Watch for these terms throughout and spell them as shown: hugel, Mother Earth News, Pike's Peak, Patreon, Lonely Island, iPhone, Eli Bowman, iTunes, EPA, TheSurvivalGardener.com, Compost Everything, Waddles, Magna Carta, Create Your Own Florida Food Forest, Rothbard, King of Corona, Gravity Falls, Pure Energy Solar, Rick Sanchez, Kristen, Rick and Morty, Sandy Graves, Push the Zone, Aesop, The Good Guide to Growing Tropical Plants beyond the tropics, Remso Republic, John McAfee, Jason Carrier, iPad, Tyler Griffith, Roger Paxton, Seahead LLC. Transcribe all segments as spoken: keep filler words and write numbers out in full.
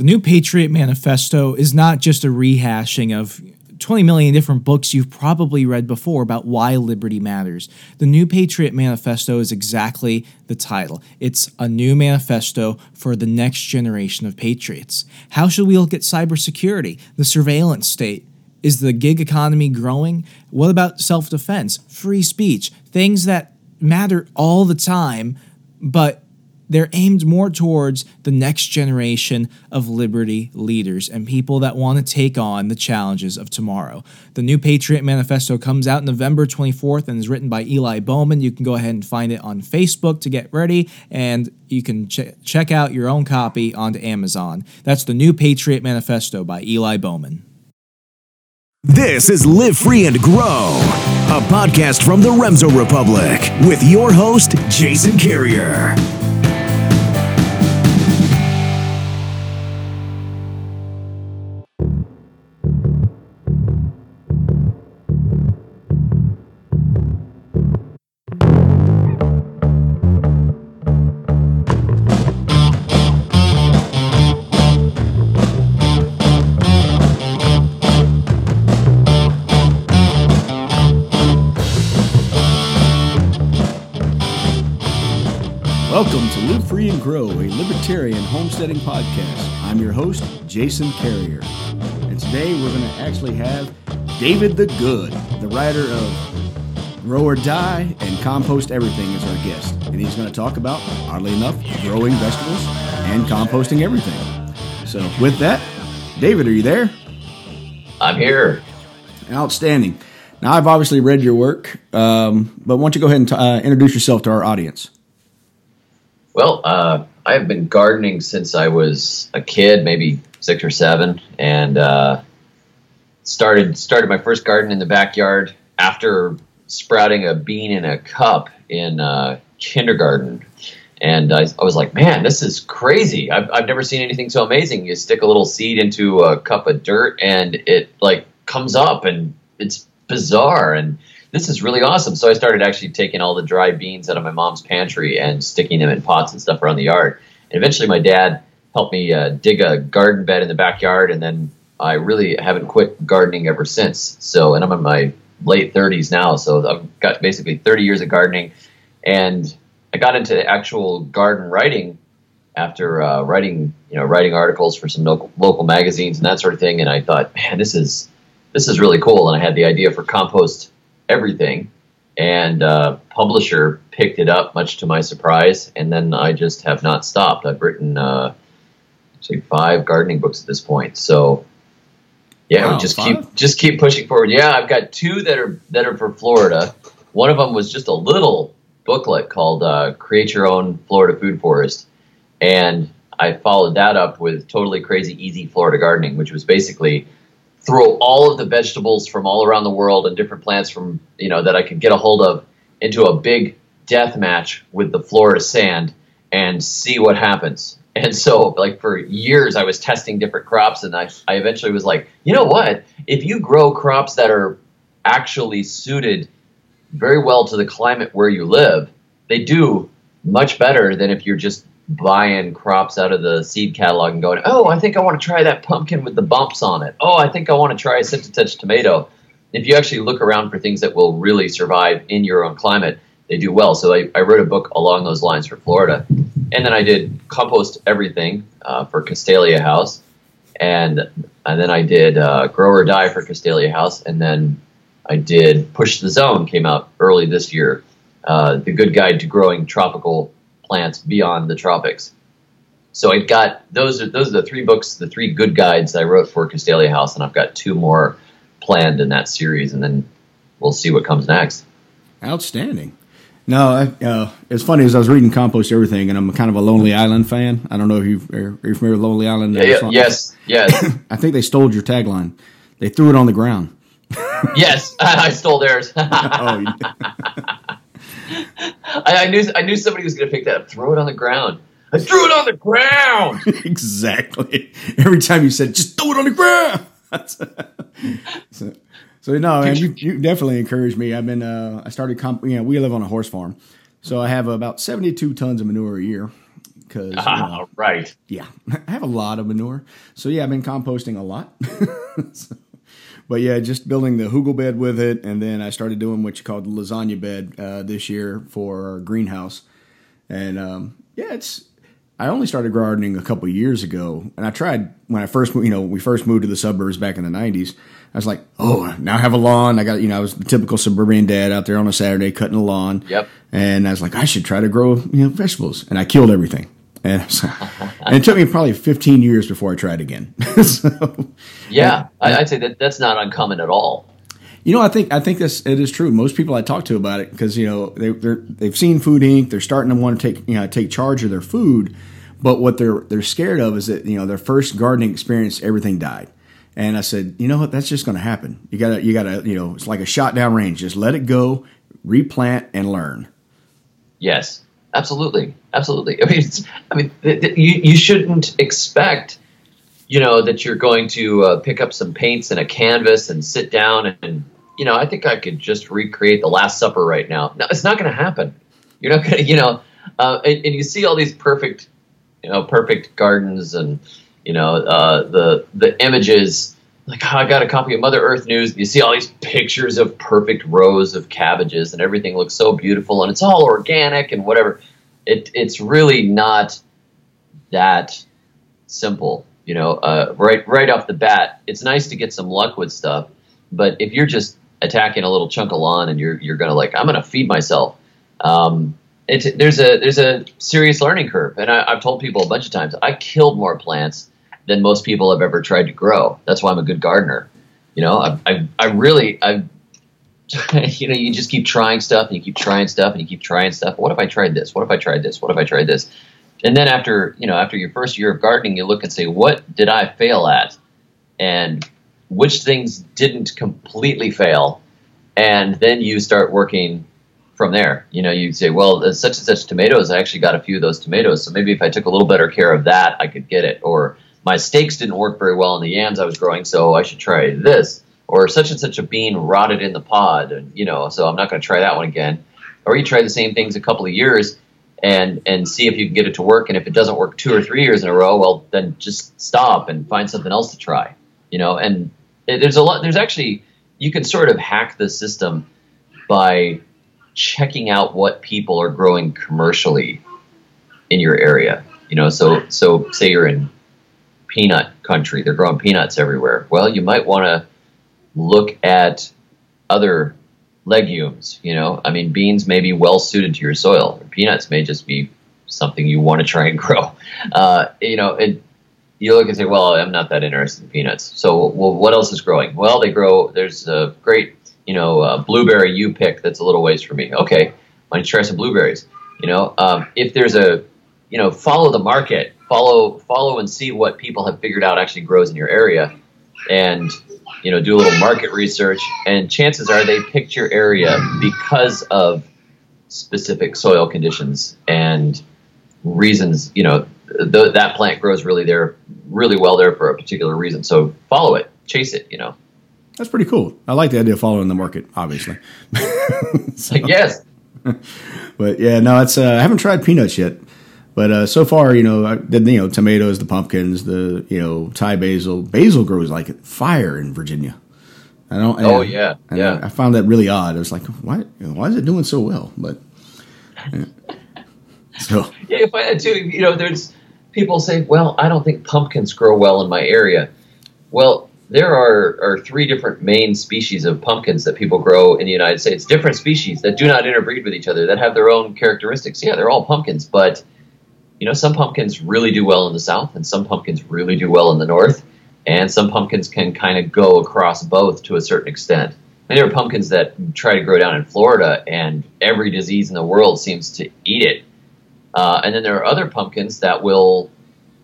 The New Patriot Manifesto is not just a rehashing of twenty million different books you've probably read before about why liberty matters. The New Patriot Manifesto is exactly the title. It's a new manifesto for the next generation of patriots. How should we look at cybersecurity, the surveillance state? Is the gig economy growing? What about self-defense, free speech, things that matter all the time, but they're aimed more towards the next generation of liberty leaders and people that want to take on the challenges of tomorrow. The New Patriot Manifesto comes out November twenty-fourth and is written by Eli Bowman. You can go ahead and find it on Facebook to get ready, and you can ch- check out your own copy on Amazon. That's The New Patriot Manifesto by Eli Bowman. This is Live Free and Grow, a podcast from the Remso Republic with your host, Jason Carrier. Welcome to Live Free and Grow, a libertarian homesteading podcast. I'm your host, Jason Carrier. And today we're going to actually have David the Good, the writer of Grow or Die and Compost Everything, as our guest. And he's going to talk about, oddly enough, growing vegetables and composting everything. So with that, David, are you there? I'm here. Outstanding. Now, I've obviously read your work, um, but why don't you go ahead and t- uh, introduce yourself to our audience? Well, uh, I've been gardening since I was a kid, maybe six or seven, and uh, started started my first garden in the backyard after sprouting a bean in a cup in uh, kindergarten. And I, I was like, man, this is crazy. I've, I've never seen anything so amazing. You stick a little seed into a cup of dirt, and it like comes up, and it's bizarre, and this is really awesome. So I started actually taking all the dry beans out of my mom's pantry and sticking them in pots and stuff around the yard. And eventually my dad helped me uh, dig a garden bed in the backyard, and then I really haven't quit gardening ever since. So, and I'm in my late thirties now, so I've got basically thirty years of gardening. And I got into actual garden writing after uh, writing, you know, writing articles for some local, local magazines and that sort of thing. And I thought, man, this is this is really cool. And I had the idea for Compost Everything, and uh publisher picked it up, much to my surprise, and then I just have not stopped. I've written uh say five gardening books at this point, so yeah, wow, we just five? keep just keep pushing forward. Yeah, I've got two that are that are for Florida. One of them was just a little booklet called uh Create Your Own Florida Food Forest, and I followed that up with Totally Crazy Easy Florida Gardening, which was basically throw all of the vegetables from all around the world and different plants from, you know, that I could get a hold of into a big death match with the Florida sand and see what happens. And so, like, for years I was testing different crops, and I, I eventually was like, you know what? If you grow crops that are actually suited very well to the climate where you live, they do much better than if you're just buying crops out of the seed catalog and going, oh, I think I want to try that pumpkin with the bumps on it. Oh, I think I want to try a sensitive tomato. If you actually look around for things that will really survive in your own climate, they do well. So I, I wrote a book along those lines for Florida. And then I did Compost Everything uh, for Castalia House. And and then I did uh, Grow or Die for Castalia House. And then I did Push the Zone, came out early this year, uh, The Good Guide to Growing Tropical Plants Beyond the Tropics. So I've got those are those are the three books, the three good guides I wrote for Castalia House, and I've got two more planned in that series, and then we'll see what comes next. Outstanding. No, I, uh, it's funny, as I was reading Compost Everything, and I'm kind of a Lonely Island fan. I don't know if you are you familiar with Lonely Island? Yeah, yeah, yes, yes. I think they stole your tagline. They threw it on the ground. Yes, I stole theirs. Oh, yeah. I, I knew I knew somebody was going to pick that up. Throw it on the ground. I threw it on the ground. Exactly. Every time you said, just throw it on the ground. so, so no, man, you, you definitely encouraged me. I've been. Uh, I started. Comp- you know, we live on a horse farm, so I have about seventy-two tons of manure a year. because ah, you know, right. Yeah, I have a lot of manure. So yeah, I've been composting a lot. so, but yeah, just building the hugel bed with it. And then I started doing what you call the lasagna bed uh, this year for our greenhouse. And um, yeah, it's, I only started gardening a couple years ago, and I tried when I first, you know, we first moved to the suburbs back in the nineties. I was like, oh, now I have a lawn. I got, you know, I was the typical suburban dad out there on a Saturday cutting a lawn. Yep. And I was like, I should try to grow, you know, vegetables. And I killed everything. And, I was like, and it took me probably fifteen years before I tried again. so, yeah, and, I'd say that that's not uncommon at all. You know, I think I think this it is true. Most people I talk to about it, because you know they they're, they've seen Food Incorporated. They're starting to want to take you know take charge of their food, but what they're they're scared of is that you know their first gardening experience, everything died. And I said, you know what, that's just going to happen. You gotta you gotta you know it's like a shot down range. Just let it go, replant, and learn. Yes, absolutely, absolutely. I mean, it's, I mean, th- th- you you shouldn't expect. You know, that you're going to uh, pick up some paints and a canvas and sit down and, and, you know, I think I could just recreate The Last Supper right now. No, it's not going to happen. You're not going to, you know, uh, and, and you see all these perfect, you know, perfect gardens and, you know, uh, the the images. Like, oh, I got a copy of Mother Earth News. You see all these pictures of perfect rows of cabbages and everything looks so beautiful and it's all organic and whatever. It It's really not that simple. You know, uh, right right off the bat, it's nice to get some luck with stuff. But if you're just attacking a little chunk of lawn and you're you're gonna like, I'm gonna feed myself. Um, it's there's a there's a serious learning curve, and I, I've told people a bunch of times I killed more plants than most people have ever tried to grow. That's why I'm a good gardener. You know, I I, I really I, you know, you just keep trying stuff and you keep trying stuff and you keep trying stuff. What if I tried this? What if I tried this? What if I tried this? And then after, you know, after your first year of gardening, you look and say, what did I fail at? And which things didn't completely fail? And then you start working from there. You know, you say, well, such and such tomatoes, I actually got a few of those tomatoes. So maybe if I took a little better care of that, I could get it. Or my steaks didn't work very well in the yams I was growing, so I should try this. Or such and such a bean rotted in the pod, and you know, so I'm not going to try that one again. Or you try the same things a couple of years and and see if you can get it to work. And if it doesn't work two or three years in a row, well, then just stop and find something else to try, you know. And there's a lot, there's actually, you can sort of hack the system by checking out what people are growing commercially in your area, you know. So, so say you're in peanut country, they're growing peanuts everywhere. Well, you might want to look at other legumes, you know, I mean, beans may be well suited to your soil. Peanuts may just be something you want to try and grow. Uh, you know, it, you look and say, well, I'm not that interested in peanuts. So well, what else is growing? Well, they grow, there's a great, you know, uh, blueberry you pick that's a little ways from me. Okay, why don't you try some blueberries? You know, um, if there's a, you know, follow the market, follow, follow and see what people have figured out actually grows in your area. And you know, do a little market research, and chances are they picked your area because of specific soil conditions and reasons. You know, th- that plant grows really there, really well there for a particular reason. So follow it, chase it. You know, that's pretty cool. I like the idea of following the market, obviously. so, yes, but yeah, no, it's. Uh, I haven't tried peanuts yet, but uh, so far, you know, I did, you know, tomatoes, the pumpkins, the, you know, Thai basil. Basil grows like fire in Virginia. I don't. Oh, I, yeah. I, yeah. I found that really odd. I was like, why, you know, why is it doing so well? But yeah. so. Yeah, you find that too. You know, there's people say, well, I don't think pumpkins grow well in my area. Well, there are, are three different main species of pumpkins that people grow in the United States, different species that do not interbreed with each other, that have their own characteristics. Yeah, they're all pumpkins, but you know, some pumpkins really do well in the South, and some pumpkins really do well in the North, and some pumpkins can kind of go across both to a certain extent. And there are pumpkins that try to grow down in Florida, and every disease in the world seems to eat it. Uh, and then there are other pumpkins that will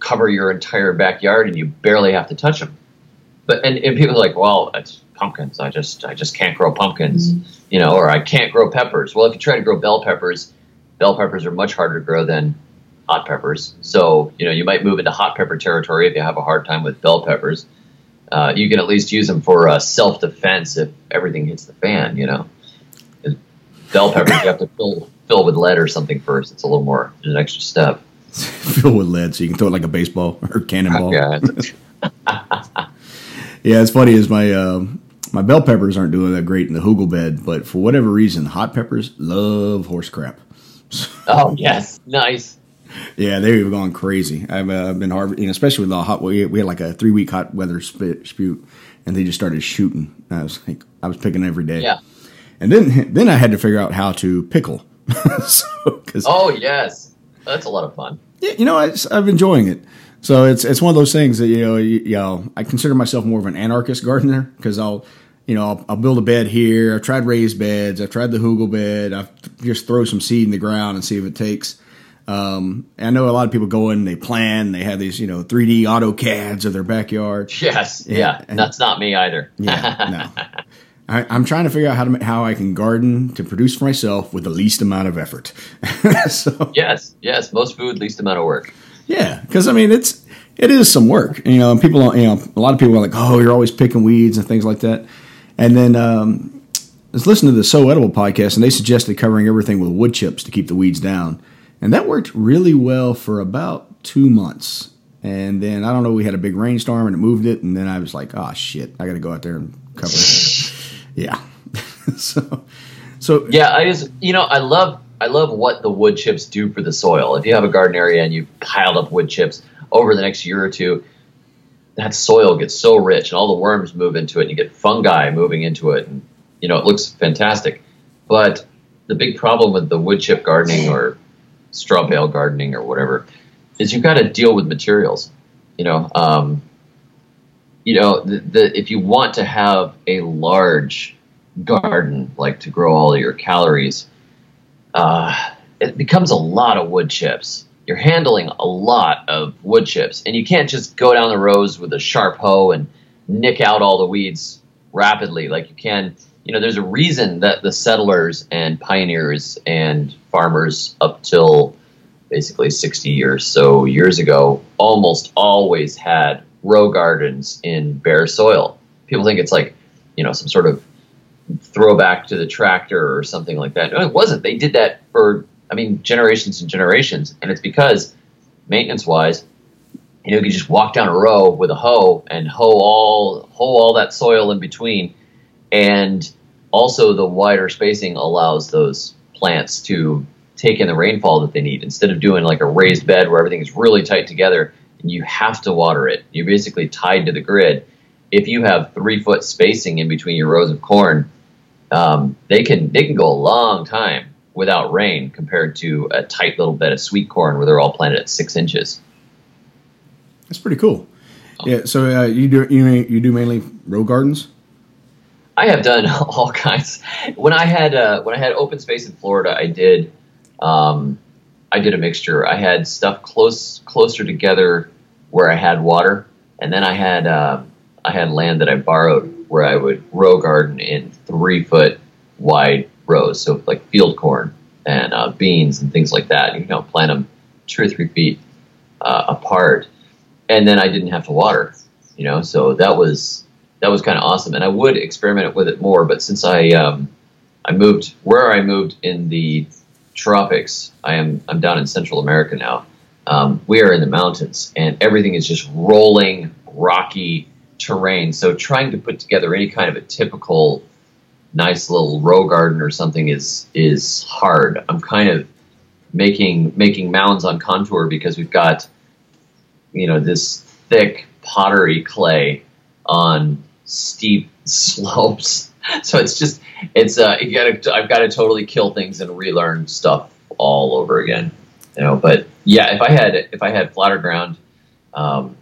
cover your entire backyard, and you barely have to touch them. But and, and people are like, well, it's pumpkins. I just I just can't grow pumpkins, mm-hmm. you know, or I can't grow peppers. Well, if you try to grow bell peppers, bell peppers are much harder to grow than hot peppers. So, you know, you might move into hot pepper territory if you have a hard time with bell peppers. Uh, you can at least use them for uh, self-defense if everything hits the fan, you know. Bell peppers, you have to fill, fill with lead or something first. It's a little more, an extra step. filled with lead so you can throw it like a baseball or cannonball. Oh, God. Yeah, it's funny is my uh, my bell peppers aren't doing that great in the hugel bed, but for whatever reason, hot peppers love horse crap. Oh, yes. Nice. Yeah, they've gone crazy. I've uh, been harvesting, especially with the hot weather. We had like a three-week hot weather spit, spute, and they just started shooting. I was like, I was picking every day. Yeah. And then then I had to figure out how to pickle. so, oh, yes. That's a lot of fun. Yeah, you know, I, I'm enjoying it. So it's it's one of those things that, you know, you, you know I consider myself more of an anarchist gardener because I'll, you know, I'll, I'll build a bed here. I've tried raised beds. I've tried the hugel bed. I've th- just throw some seed in the ground and see if it takes. Um, I know a lot of people go in, they plan, they have these, you know, three D AutoCADs of their backyard. Yes. And, yeah. And, that's not me either. Yeah. No. I, I'm trying to figure out how to, how I can garden to produce for myself with the least amount of effort. so, yes. Yes. Most food, least amount of work. Yeah. Cause I mean, it's, it is some work, you know, and people, don't, you know, a lot of people are like, oh, you're always picking weeds and things like that. And then, um, I was listening to the So Edible podcast and they suggested covering everything with wood chips to keep the weeds down. And that worked really well for about two months. And then, I don't know, we had a big rainstorm and it moved it. And then I was like, oh, shit, I got to go out there and cover it. Yeah. so, so yeah, I just, you know, I love, I love what the wood chips do for the soil. If you have a garden area and you piled up wood chips over the next year or two, that soil gets so rich and all the worms move into it and you get fungi moving into it. And, you know, it looks fantastic. But the big problem with the wood chip gardening or straw bale gardening or whatever is you've got to deal with materials. You know, um, you know, the, the, if you want to have a large garden, like to grow all of your calories, uh, it becomes a lot of wood chips. You're handling a lot of wood chips and you can't just go down the rows with a sharp hoe and nick out all the weeds rapidly. Like you can, you know, there's a reason that the settlers and pioneers and farmers up till basically sixty or so years ago almost always had row gardens in bare soil. People think it's like, you know, some sort of throwback to the tractor or something like that. No, it wasn't. They did that for, I mean, generations and generations. And it's because maintenance-wise, you know, you could just walk down a row with a hoe and hoe all, hoe all that soil in between. And also the wider spacing allows those plants to take in the rainfall that they need instead of doing like a raised bed where everything is really tight together and you have to water it. You're basically tied to the grid. If you have three foot spacing in between your rows of corn, um, they can they can go a long time without rain compared to a tight little bed of sweet corn where they're all planted at six inches. That's pretty cool. Oh. Yeah. So uh, you do you you do mainly row gardens? I have done all kinds. When I had uh, when I had open space in Florida, I did um, I did a mixture. I had stuff close closer together where I had water, and then I had uh, I had land that I borrowed where I would row garden in three foot wide rows, so like field corn and uh, beans and things like that. You know, plant them two or three feet uh, apart, and then I didn't have to water. You know, so that was. That was kind of awesome, and I would experiment with it more. But since I um, I moved where I moved in the tropics, I am I'm down in Central America now. Um, we are in the mountains, and everything is just rolling, rocky terrain. So trying to put together any kind of a typical, nice little row garden or something is is hard. I'm kind of making making mounds on contour because we've got, you know, this thick pottery clay on steep slopes, so it's just it's uh you gotta I've got to totally kill things and relearn stuff all over again, you know. But yeah, if I had if I had flatter ground, um,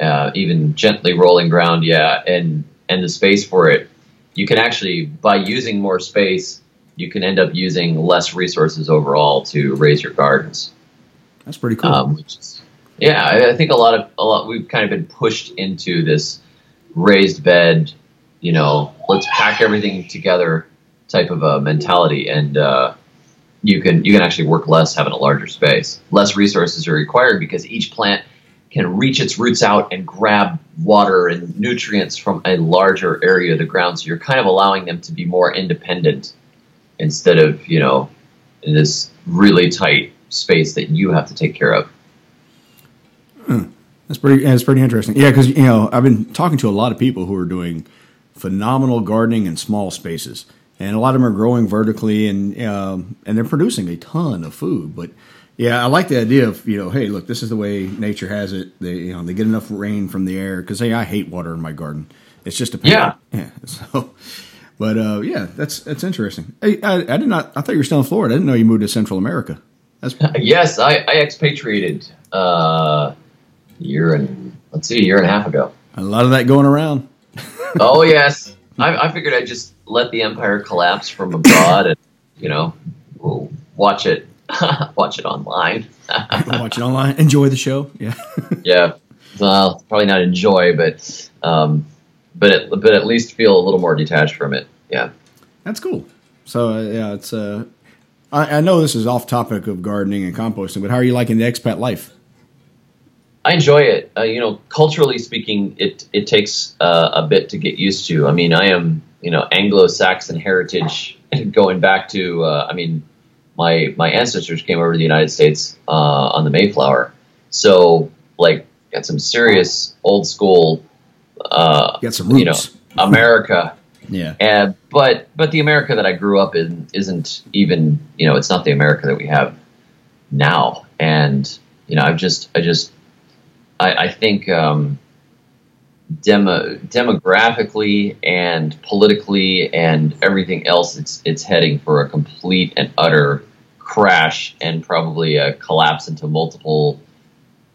uh, even gently rolling ground, yeah, and and the space for it, you can actually by using more space, you can end up using less resources overall to raise your gardens. That's pretty cool. Um, which is, yeah, I, I think a lot of a lot we've kind of been pushed into this raised bed, you know, let's pack everything together type of a mentality. And uh, you can you can actually work less having a larger space. Less resources are required because each plant can reach its roots out and grab water and nutrients from a larger area of the ground. So you're kind of allowing them to be more independent instead of, you know, in this really tight space that you have to take care of. Hmm. That's pretty, that's pretty interesting. Yeah, because, you know, I've been talking to a lot of people who are doing phenomenal gardening in small spaces. And a lot of them are growing vertically, and um, and they're producing a ton of food. But, yeah, I like the idea of, you know, hey, look, this is the way nature has it. They, you know, they get enough rain from the air because, hey, I hate water in my garden. It's just a pain. Yeah. Yeah. So, but, uh, yeah, that's that's interesting. Hey, I, I did not. I thought you were still in Florida. I didn't know you moved to Central America. That's yes, I, I expatriated uh, a year and, let's see, a year and a half ago. A lot of that going around. Oh, yes. I, I figured I'd just let the empire collapse from abroad, and you know, we'll watch it, watch it online. Watch it online. Enjoy the show. Yeah. Yeah. Well, probably not enjoy, but um, but it, but at least feel a little more detached from it. Yeah. That's cool. So uh, yeah, it's. Uh, I, I know this is off topic of gardening and composting, but how are you liking the expat life? I enjoy it. Uh, you know, culturally speaking, it it takes uh, a bit to get used to. I mean, I am, you know, Anglo-Saxon heritage going back to, uh, I mean, my my ancestors came over to the United States uh, on the Mayflower. So, like, got some serious old school, uh, got some roots. You know, America. Yeah. And, but, but the America that I grew up in isn't even, you know, it's not the America that we have now. And, you know, I've just, I just... I, I think um, demo, demographically and politically and everything else, it's it's heading for a complete and utter crash and probably a collapse into multiple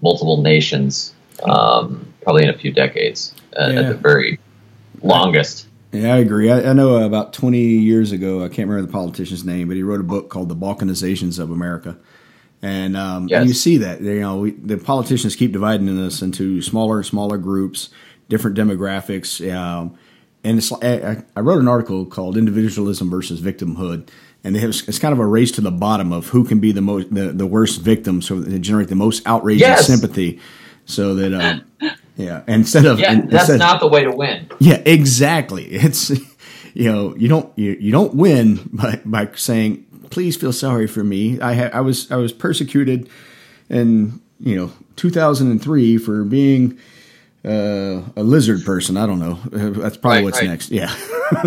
multiple nations, um, probably in a few decades uh, yeah. at the very longest. Yeah, I agree. I, I know about twenty years ago, I can't remember the politician's name, but he wrote a book called The Balkanizations of America. And, um, yes. and you see that, you know, we, the politicians keep dividing us into smaller and smaller groups, different demographics. Um, and it's, I, I wrote an article called Individualism versus Victimhood. And they have, it's kind of a race to the bottom of who can be the most, the, the worst victim. So they generate the most outrage yes. and sympathy so that, um, yeah, instead of, yeah, that's instead, not the way to win. Yeah, exactly. It's, you know, you don't, you, you don't win by, by saying, please feel sorry for me. I ha- I was I was persecuted in, you know, two thousand three for being uh, a lizard person. I don't know. That's probably right, what's right. next. Yeah.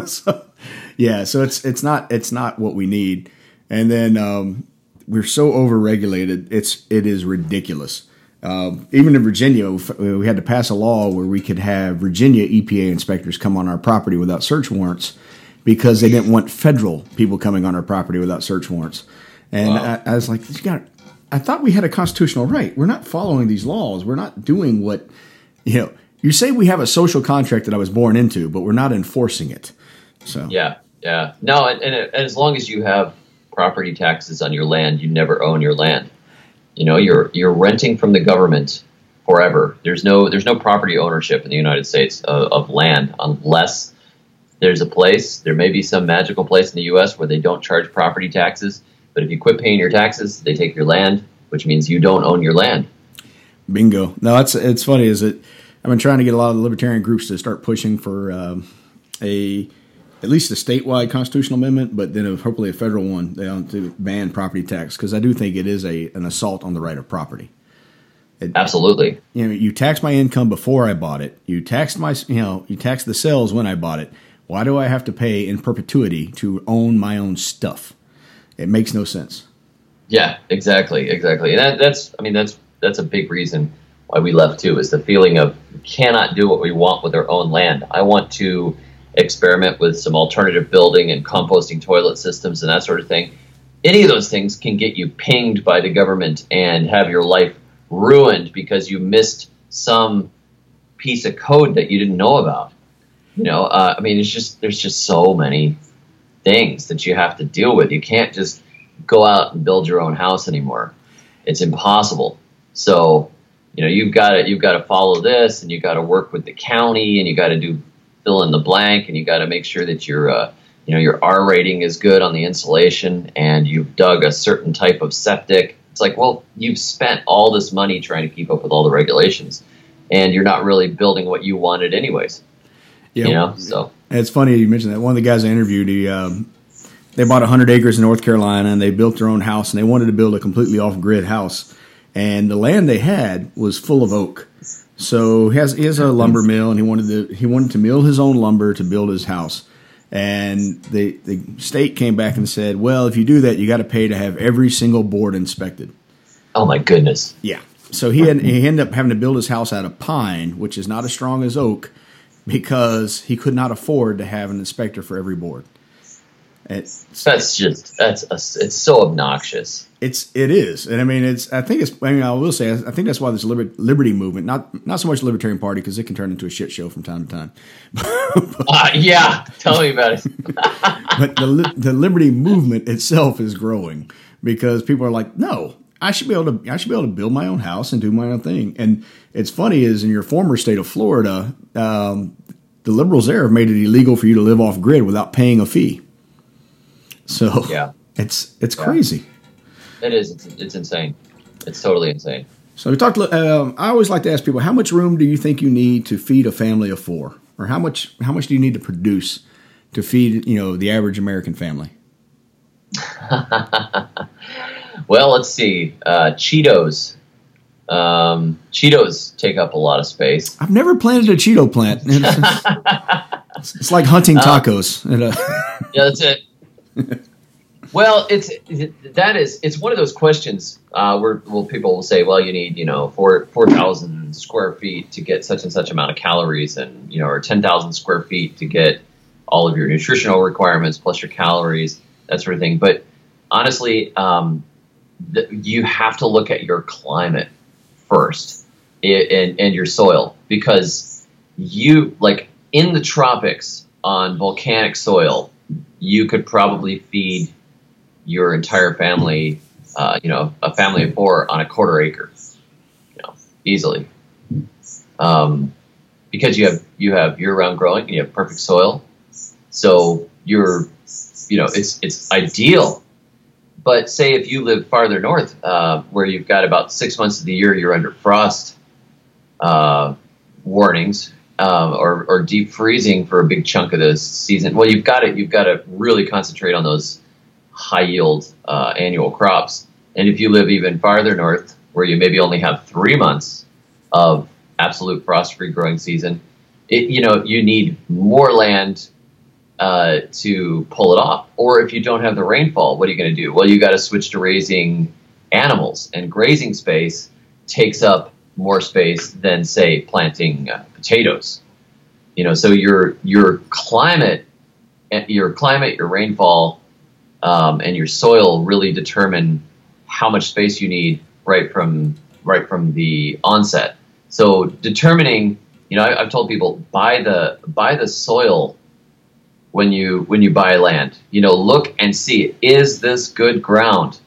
so, yeah. So it's it's not it's not what we need. And then um, we're so overregulated. It's it is ridiculous. Um, even in Virginia, we had to pass a law where we could have Virginia E P A inspectors come on our property without search warrants, because they didn't want federal people coming on our property without search warrants. And wow. I, I was like, you got, I thought we had a constitutional right. We're not following these laws. We're not doing what, you know, you say we have a social contract that I was born into, but we're not enforcing it. So yeah, yeah. No, and, and, and as long as you have property taxes on your land, you never own your land. You know, you're you're renting from the government forever. There's no there's no property ownership in the United States of, of land unless there's a place, there may be some magical place in the U S where they don't charge property taxes, but if you quit paying your taxes, they take your land, which means you don't own your land. Bingo. No, it's, it's funny, is it? I've been trying to get a lot of the libertarian groups to start pushing for um, a at least a statewide constitutional amendment, but then hopefully a federal one to ban property tax, because I do think it is a an assault on the right of property. It, Absolutely. You know, you taxed my income before I bought it. You taxed my, you know, you taxed the sales when I bought it. Why do I have to pay in perpetuity to own my own stuff? It makes no sense. Yeah, exactly, exactly. And that, that's, I mean, that's that's a big reason why we left too, is the feeling of we cannot do what we want with our own land. I want to experiment with some alternative building and composting toilet systems and that sort of thing. Any of those things can get you pinged by the government and have your life ruined because you missed some piece of code that you didn't know about. You know, uh, I mean, it's just, there's just so many things that you have to deal with. You can't just go out and build your own house anymore. It's impossible. So, you know, you've got to, you've got to follow this, and you got to work with the county, and you got to do fill in the blank, and you got to make sure that your, uh, you know, your R rating is good on the insulation, and you've dug a certain type of septic. It's like, well, you've spent all this money trying to keep up with all the regulations, and you're not really building what you wanted anyways. Yeah, you know, so it's funny you mentioned that. One of the guys I interviewed, he um, they bought one hundred acres in North Carolina, and they built their own house, and they wanted to build a completely off-grid house. And the land they had was full of oak. So he has, he has a lumber mill, and he wanted to he wanted to mill his own lumber to build his house. And the, the state came back and said, well, if you do that, you got to pay to have every single board inspected. Oh, my goodness. Yeah. So he, had, he ended up having to build his house out of pine, which is not as strong as oak, because he could not afford to have an inspector for every board. It's, that's just that's a, it's so obnoxious. It's it is, and I mean it's. I think it's. I mean, I will say, I think that's why this liberty movement, not not so much Libertarian Party, because it can turn into a shit show from time to time. but, uh, yeah, tell me about it. But the the liberty movement itself is growing, because people are like, no, I should be able to. I should be able to build my own house and do my own thing. And it's funny is in your former state of Florida, um, the liberals there have made it illegal for you to live off grid without paying a fee. So yeah. it's it's yeah. crazy. It is. It's, it's insane. It's totally insane. So we talked. Um, I always like to ask people, how much room do you think you need to feed a family of four, or how much how much do you need to produce to feed you know the average American family? Well, let's see. Uh, Cheetos. Um, Cheetos take up a lot of space. I've never planted a Cheeto plant. It's, it's like hunting tacos. Um, yeah, that's it. Well, it's that is it's one of those questions uh, where well, people will say, well, you need you know four four thousand square feet to get such and such amount of calories, and you know, or ten thousand square feet to get all of your nutritional requirements plus your calories, that sort of thing. But honestly, um, the, you have to look at your climate first and, and, and your soil, because you like in the tropics on volcanic soil, you could probably feed your entire family, uh, you know, a family of four on a quarter acre, you know, easily, um, because you have you have year-round growing and you have perfect soil, so you're, you know, it's it's ideal. But say if you live farther north, uh, where you've got about six months of the year you're under frost uh, warnings. Um, or, or deep freezing for a big chunk of the season. Well, you've got to you've got to really concentrate on those high yield uh, annual crops. And if you live even farther north, where you maybe only have three months of absolute frost free growing season, it, you know you need more land uh, to pull it off. Or if you don't have the rainfall, what are you going to do? Well, you got to switch to raising animals, and grazing space takes up more space than, say, planting uh, potatoes, you know. So your your climate, your climate, your rainfall, um, and your soil really determine how much space you need right from right from the onset. So determining, you know, I, I've told people buy the buy the soil when you when you buy land. You know, look and see, is this good ground?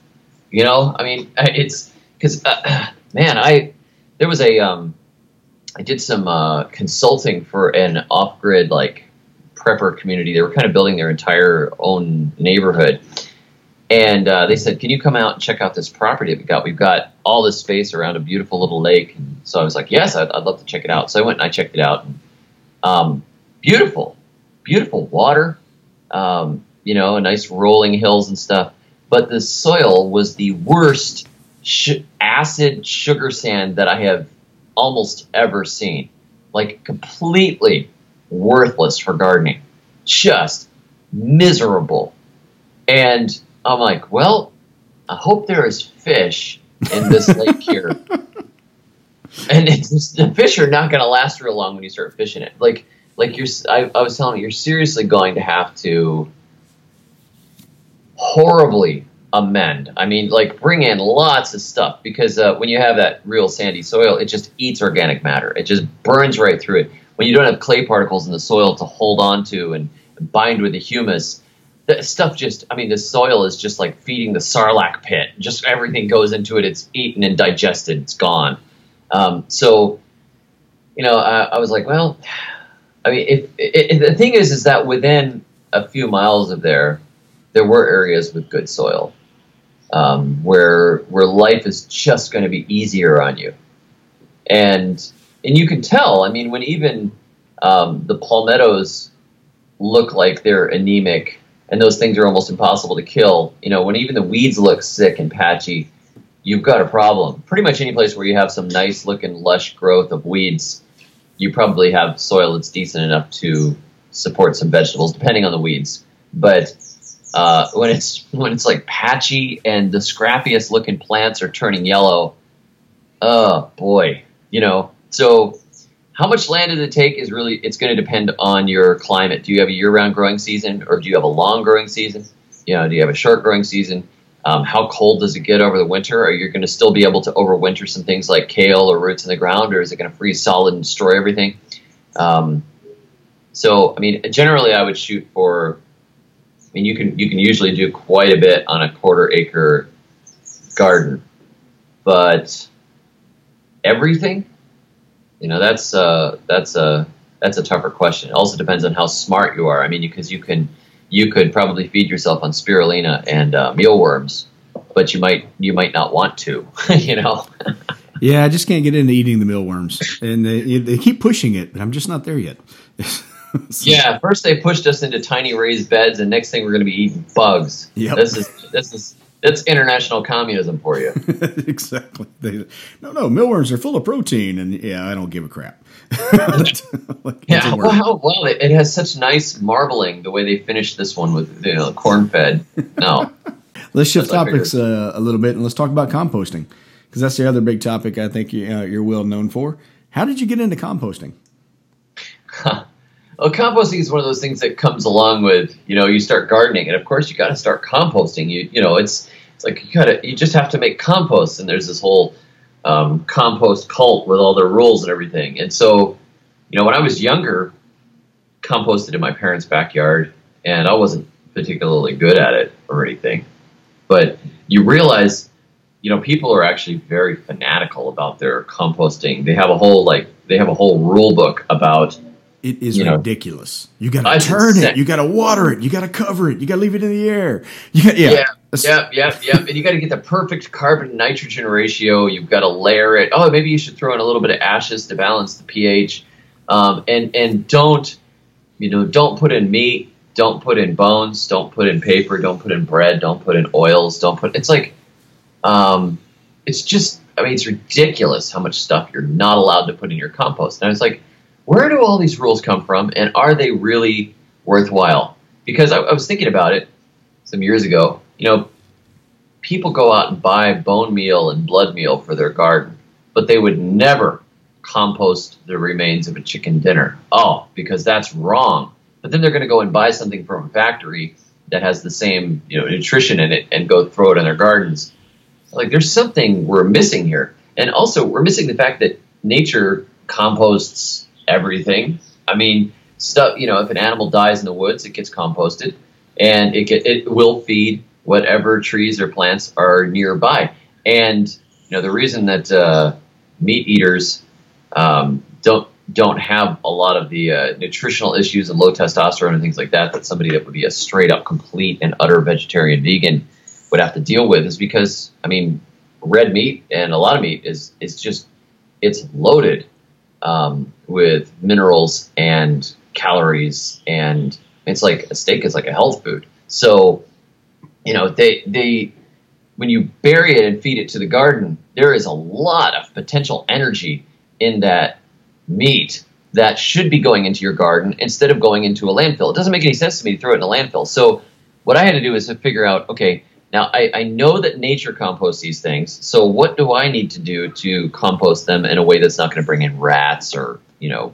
You know, I mean, it's because uh, man, I. There was a, um, I did some uh, consulting for an off-grid, like, prepper community. They were kind of building their entire own neighborhood. And uh, they said, can you come out and check out this property that we got? We've got all this space around a beautiful little lake. And so I was like, yes, I'd, I'd love to check it out. So I went and I checked it out. And, um, beautiful, beautiful water, um, you know, nice rolling hills and stuff. But the soil was the worst Sh- acid sugar sand that I have almost ever seen, like completely worthless for gardening, just miserable. And I'm like, well, I hope there is fish in this lake here. And it's just, the fish are not going to last real long when you start fishing it. Like, like you're, I, I was telling you, you're seriously going to have to horribly amend. I mean, like, bring in lots of stuff, because uh, when you have that real sandy soil, it just eats organic matter. It just burns right through it. When you don't have clay particles in the soil to hold on to and bind with the humus, the stuff just, I mean, the soil is just like feeding the Sarlacc pit. Just everything goes into it. It's eaten and digested. It's gone. Um, so, you know, I, I was like, well, I mean, if, if the thing is, is that within a few miles of there, there were areas with good soil, um, where where life is just going to be easier on you, and and you can tell. I mean, when even um, the palmettos look like they're anemic and those things are almost impossible to kill. You know, when even the weeds look sick and patchy, you've got a problem. Pretty much any place where you have some nice-looking, lush growth of weeds, you probably have soil that's decent enough to support some vegetables, depending on the weeds. But uh, when it's when it's like patchy and the scrappiest-looking plants are turning yellow, oh boy, you know. So how much land does it take is really, it's going to depend on your climate. Do you have a year-round growing season, or do you have a long growing season? You know, do you have a short growing season? Um, how cold does it get over the winter? Are you going to still be able to overwinter some things like kale or roots in the ground, or is it going to freeze solid and destroy everything? Um, so, I mean, generally I would shoot for, I mean, you can you can usually do quite a bit on a quarter acre garden, but everything, you know, that's uh, that's a that's a tougher question. It also depends on how smart you are. I mean, because you can. You could probably feed yourself on spirulina and uh, mealworms, but you might you might not want to, you know. Yeah, I just can't get into eating the mealworms, and they, they keep pushing it, but I'm just not there yet. So. Yeah, first they pushed us into tiny raised beds, and next thing we're going to be eating bugs. Yep. This is this is that's international communism for you. Exactly. They, no, no, mealworms are full of protein, and yeah, I don't give a crap. Like, yeah, well, how, well, it, it has such nice marbling the way they finished this one with, you know, corn fed. No, let's shift topics uh, a little bit and let's talk about composting, because that's the other big topic I think you, uh, you're well known for. How did you get into composting? Huh. Well, composting is one of those things that comes along with, you know, you start gardening, and of course you got to start composting. You you know, it's it's like you gotta you just have to make compost, and there's this whole Um, compost cult with all their rules and everything. And so, you know, when I was younger, composted in my parents' backyard, and I wasn't particularly good at it or anything. But you realize, you know, people are actually very fanatical about their composting. They have a whole like they have a whole rule book about it. Is you ridiculous. Know, you got to turn it. You got to water it. You got to cover it. You got to leave it in the air. You got yeah. yeah. Yep, yep, yep. And you got to get the perfect carbon-nitrogen ratio. You've got to layer it. Oh, maybe you should throw in a little bit of ashes to balance the pH. Um, and and don't, you know, don't put in meat. Don't put in bones. Don't put in paper. Don't put in bread. Don't put in oils. Don't put. It's like, um, it's just. I mean, it's ridiculous how much stuff you're not allowed to put in your compost. And I was like, where do all these rules come from? And are they really worthwhile? Because I, I was thinking about it some years ago. You know, people go out and buy bone meal and blood meal for their garden, but they would never compost the remains of a chicken dinner. Oh, because that's wrong. But then they're going to go and buy something from a factory that has the same, you know, nutrition in it and go throw it in their gardens. Like, there's something we're missing here. And also, we're missing the fact that nature composts everything. I mean, stuff, you know, if an animal dies in the woods, it gets composted, and it get, it will feed whatever trees or plants are nearby. And, you know, the reason that uh, meat eaters um, don't don't have a lot of the uh, nutritional issues and low testosterone and things like that that somebody that would be a straight up complete and utter vegetarian vegan would have to deal with is because, I mean, red meat and a lot of meat is is just it's loaded um, with minerals and calories, and it's like a steak is like a health food. So, you know, they they when you bury it and feed it to the garden, there is a lot of potential energy in that meat that should be going into your garden instead of going into a landfill. It doesn't make any sense to me to throw it in a landfill. So what I had to do is to figure out, okay, now I, I know that nature composts these things, so what do I need to do to compost them in a way that's not going to bring in rats or, you know,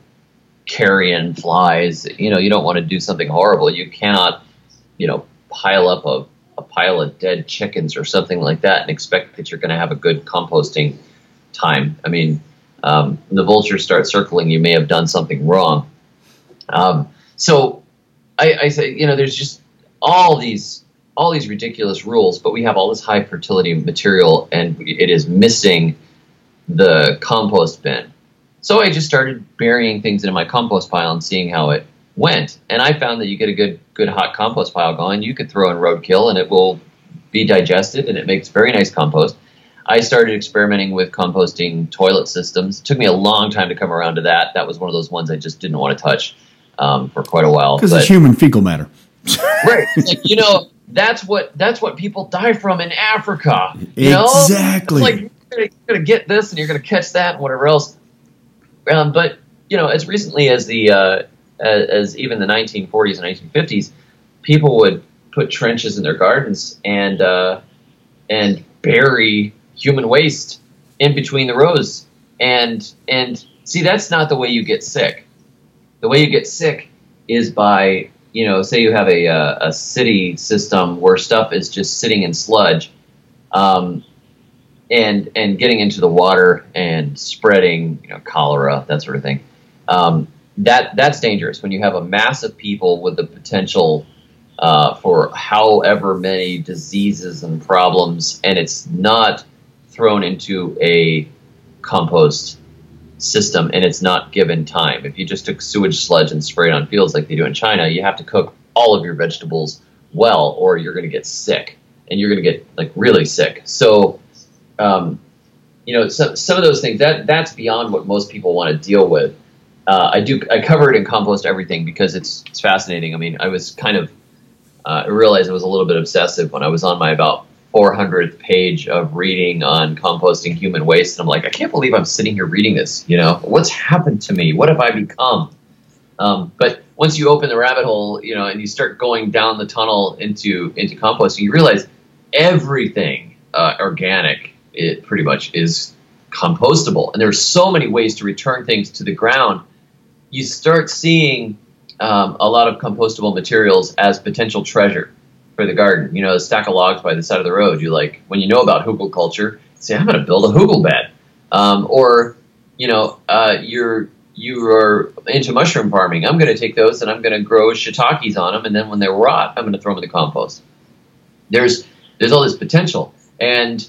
carrion flies? You know, you don't want to do something horrible. You cannot, you know, pile up a a pile of dead chickens or something like that and expect that you're going to have a good composting time. I mean, um, when the vultures start circling, you may have done something wrong. Um, so I, I say, you know, there's just all these, all these ridiculous rules, but we have all this high fertility material and it is missing the compost bin. So I just started burying things into my compost pile and seeing how it went. And I found that you get a good good hot compost pile going, you could throw in roadkill and it will be digested and it makes very nice compost. I started experimenting with composting toilet systems. It took me a long time to come around to that. That was one of those ones I just didn't want to touch um, for quite a while. Because it's human fecal matter. Right. Like, you know, that's what that's what people die from in Africa. You know? Exactly. It's like you're going to get this and you're going to catch that and whatever else. Um, but, you know, as recently as the uh, as, as even the nineteen forties and nineteen fifties, people would put trenches in their gardens and uh, and bury human waste in between the rows. And and see, that's not the way you get sick. The way you get sick is by, you know, say you have a a, a city system where stuff is just sitting in sludge, um, and and getting into the water and spreading, you know, cholera, that sort of thing. Um, that that's dangerous when you have a mass of people with the potential uh, for however many diseases and problems, and it's not thrown into a compost system, and it's not given time. If you just took sewage sludge and sprayed it on fields like they do in China, you have to cook all of your vegetables well, or you're going to get sick, and you're going to get like really sick. So, um, you know, so, some of those things that that's beyond what most people want to deal with. Uh, I do I cover it in Compost Everything because it's it's fascinating. I mean, I was kind of uh, I realized I was a little bit obsessive when I was on my about four hundredth page of reading on composting human waste, and I'm like, I can't believe I'm sitting here reading this. You know, what's happened to me? What have I become? Um, but once you open the rabbit hole, you know, and you start going down the tunnel into into composting, you realize everything uh, organic, it pretty much is compostable, and there's so many ways to return things to the ground. You start seeing um, a lot of compostable materials as potential treasure for the garden. You know, a stack of logs by the side of the road. You like, when you know about hugel culture, say, I'm going to build a hugel bed. Um, or, you know, uh, you're, you are into mushroom farming. I'm going to take those and I'm going to grow shiitakes on them. And then when they rot, I'm going to throw them in the compost. There's, there's all this potential. And,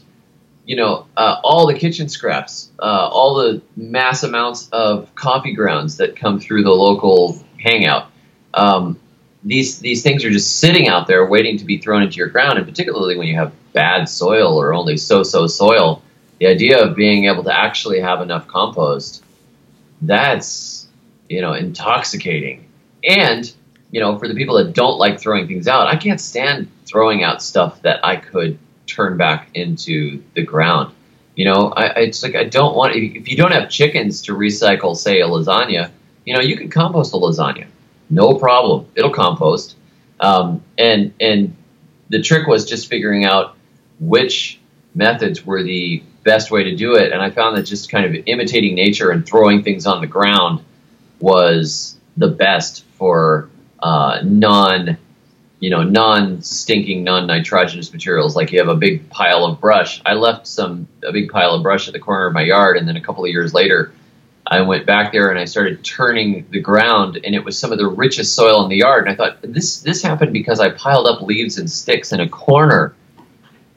you know, uh, all the kitchen scraps, uh, all the mass amounts of coffee grounds that come through the local hangout, um, These these things are just sitting out there waiting to be thrown into your ground, and particularly when you have bad soil or only so-so soil, the idea of being able to actually have enough compost, that's, you know, intoxicating. And, you know, for the people that don't like throwing things out, I can't stand throwing out stuff that I could turn back into the ground. You know, I, I it's like I don't want, if you don't have chickens to recycle, say, a lasagna, you know, you can compost a lasagna. No problem. It'll compost. Um, and and the trick was just figuring out which methods were the best way to do it. And I found that just kind of imitating nature and throwing things on the ground was the best for uh, non, you know, non-stinking, non-nitrogenous materials. Like you have a big pile of brush. I left some a big pile of brush at the corner of my yard, and then a couple of years later, I went back there and I started turning the ground, and it was some of the richest soil in the yard. And I thought, this this happened because I piled up leaves and sticks in a corner.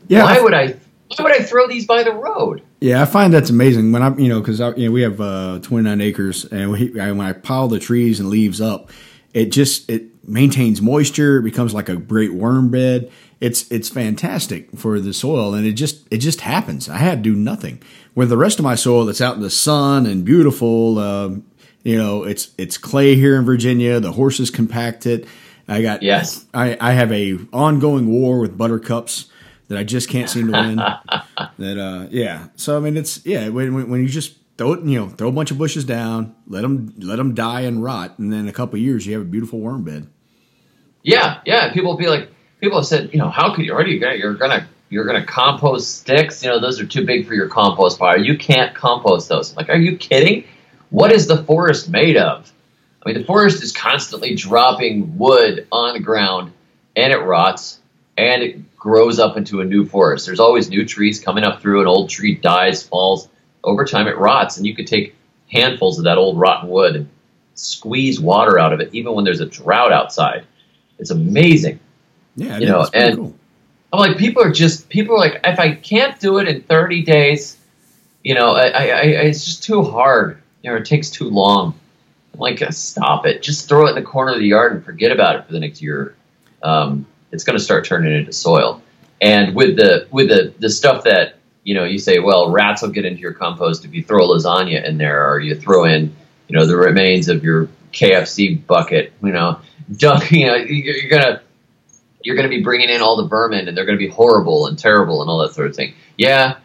Yeah, why would I why would I throw these by the road? Yeah, I find that's amazing. When I'm, you know, because you know, we have uh, twenty-nine acres, and we, I, when I pile the trees and leaves up, it just it maintains moisture. It becomes like a great worm bed. It's it's fantastic for the soil, and it just it just happens. I had to do nothing. With the rest of my soil that's out in the sun and beautiful, um, you know, it's it's clay here in Virginia. The horses compact it. I got yes. I, I have a ongoing war with buttercups that I just can't seem to win. that uh, yeah. So I mean, it's yeah. When when you just throw it, you know, throw a bunch of bushes down, let them let them die and rot, and then in a couple of years you have a beautiful worm bed. Yeah, yeah. People will be like. People have said, you know, how could you? Are you gonna, you're gonna you're gonna compost sticks? You know, those are too big for your compost pile. You can't compost those. I'm like, are you kidding? What is the forest made of? I mean, the forest is constantly dropping wood on the ground, and it rots, and it grows up into a new forest. There's always new trees coming up through. An old tree dies, falls. Over time, it rots, and you could take handfuls of that old rotten wood and squeeze water out of it, even when there's a drought outside. It's amazing. Yeah, you know, and cool. I'm like, people are just, people are like, if I can't do it in thirty days, you know, I, I, I it's just too hard, you know, it takes too long. I'm like, stop it. Just throw it in the corner of the yard and forget about it for the next year. Um, it's going to start turning into soil. And with the, with the, the stuff that, you know, you say, well, rats will get into your compost if you throw lasagna in there, or you throw in, you know, the remains of your K F C bucket, you know, duck, you know, you're, you're going to you're going to be bringing in all the vermin, and they're going to be horrible and terrible and all that sort of thing. Yeah,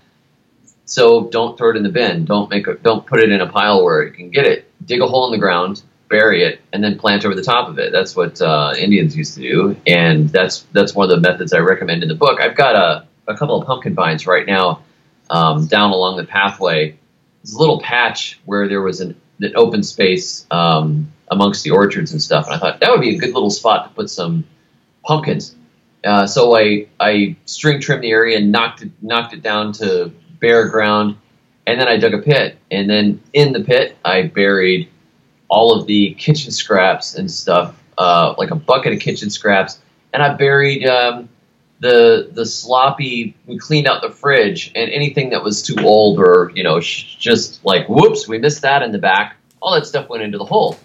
so don't throw it in the bin. Don't make a, don't put it in a pile where you can get it. Dig a hole in the ground, bury it, and then plant over the top of it. That's what uh, Indians used to do, and that's that's one of the methods I recommend in the book. I've got a, a couple of pumpkin vines right now um, down along the pathway. This little patch where there was an, an open space um, amongst the orchards and stuff, and I thought that would be a good little spot to put some pumpkins. Uh, so I I string trimmed the area and knocked it knocked it down to bare ground, and then I dug a pit, and then in the pit I buried all of the kitchen scraps and stuff, uh, like a bucket of kitchen scraps, and I buried um, the the sloppy. We cleaned out the fridge and anything that was too old or you know sh- just like whoops, we missed that in the back. All that stuff went into the hole,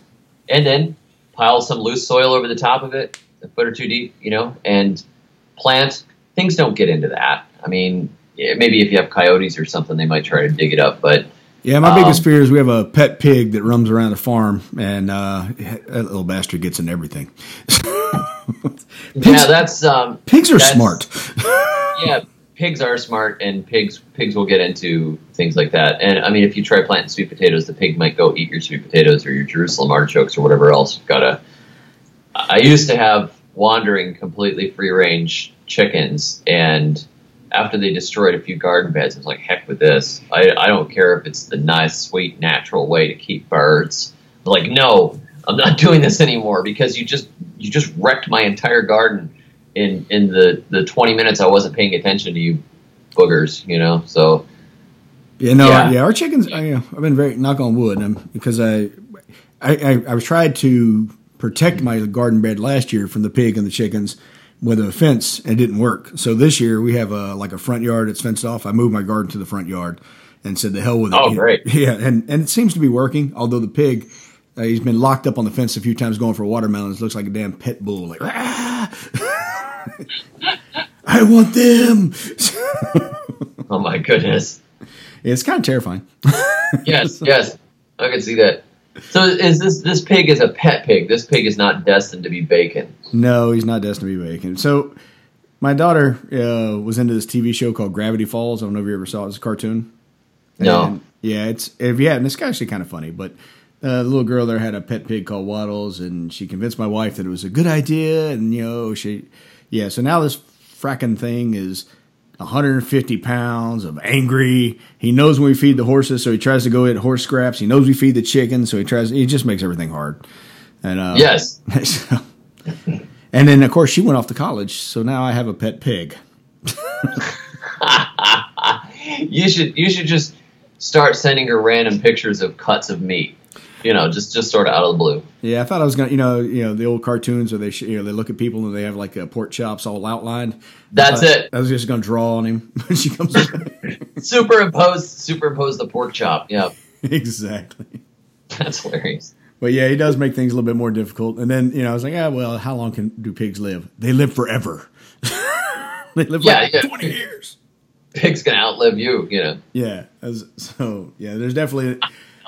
and then pile some loose soil over the top of it, a foot or two deep, you know, and plant. Things don't get into that. I mean, maybe if you have coyotes or something, they might try to dig it up. But yeah, my um, biggest fear is we have a pet pig that roams around the farm, and uh, that little bastard gets in everything. pigs, yeah, that's um, pigs are that's, smart. Yeah, pigs are smart, and pigs pigs will get into things like that. And I mean, if you try planting sweet potatoes, the pig might go eat your sweet potatoes or your Jerusalem artichokes or whatever else. You've got to. I used to have wandering, completely free-range chickens, and after they destroyed a few garden beds, I was like, heck with this. I, I don't care if it's the nice, sweet, natural way to keep birds. I'm like, no, I'm not doing this anymore because you just you just wrecked my entire garden in, in the, the twenty minutes I wasn't paying attention to you boogers, you know, so... You know, yeah, yeah our chickens, I, I've been very, knock on wood, I'm, because I, I, I, I was trying to... protect my garden bed last year from the pig and the chickens with a fence, and it didn't work. So this year we have a like a front yard that's fenced off. I moved my garden to the front yard and said, "The hell with it." Oh, great! Yeah, and and it seems to be working. Although the pig, uh, he's been locked up on the fence a few times going for watermelons. Looks like a damn pit bull. Like, ah! I want them. Oh my goodness! It's kind of terrifying. Yes, yes, I can see that. So is this this pig is a pet pig? This pig is not destined to be bacon. No, he's not destined to be bacon. So my daughter uh, was into this T V show called Gravity Falls. I don't know if you ever saw it. It's a cartoon. No. And yeah, it's if you hadn't, it's actually kind of funny. But uh, the little girl there had a pet pig called Waddles, and she convinced my wife that it was a good idea. And you know, she yeah. So now this fracking thing is one hundred fifty pounds of angry. He knows when we feed the horses, so he tries to go eat horse scraps. He knows we feed the chickens, so he tries. He just makes everything hard. And uh, yes. So, and then, of course, she went off to college, so now I have a pet pig. you should you should just start sending her random pictures of cuts of meat. You know, just, just sort of out of the blue. Yeah, I thought I was gonna, you know, you know, the old cartoons where they, sh- you know, they look at people and they have like uh, pork chops all outlined. That's uh, it. I was just gonna draw on him when she comes. superimpose, superimpose the pork chop. Yeah, exactly. That's hilarious. But yeah, he does make things a little bit more difficult. And then you know, I was like, ah, well, how long can do pigs live? They live forever. they live yeah, like yeah. twenty years. Pig's gonna outlive you, you know. Yeah. As, so yeah, there's definitely. A,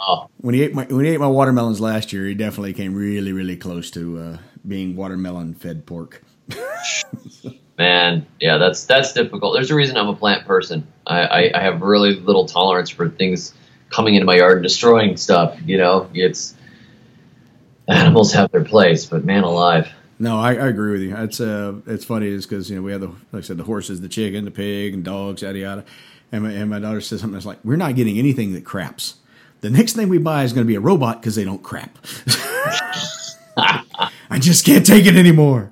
Oh. When he ate my when he ate my watermelons last year, he definitely came really, really close to uh, being watermelon-fed pork. Man, yeah, that's that's difficult. There's a reason I'm a plant person. I, I, I have really little tolerance for things coming into my yard and destroying stuff. You know, it's animals have their place, but man alive. No, I, I agree with you. It's uh, it's funny is because you know we have the like I said the horses, the chicken, the pig, and dogs, yada yada. And my and my daughter says something that's like, we're not getting anything that craps. The next thing we buy is going to be a robot because they don't crap. I just can't take it anymore.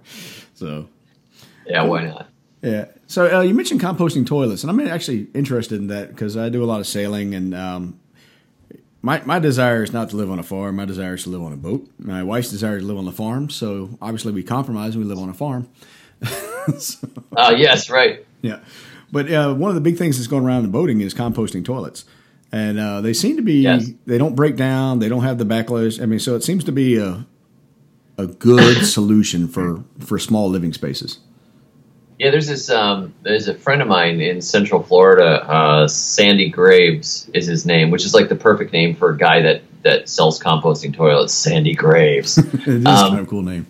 So, yeah, why not? Yeah. So uh, you mentioned composting toilets, and I'm actually interested in that because I do a lot of sailing, and um, my my desire is not to live on a farm. My desire is to live on a boat. My wife's desire is to live on the farm. So obviously we compromise and we live on a farm. Oh so, uh, yes, right. Yeah, but uh, one of the big things that's going around in boating is composting toilets. And uh, they seem to be, yes. They don't break down. They don't have the backlash. I mean, so it seems to be a a good solution for, for small living spaces. Yeah, there's this, um, there's a friend of mine in Central Florida, uh, Sandy Graves is his name, which is like the perfect name for a guy that, that sells composting toilets, Sandy Graves. It is um, kind of a cool name.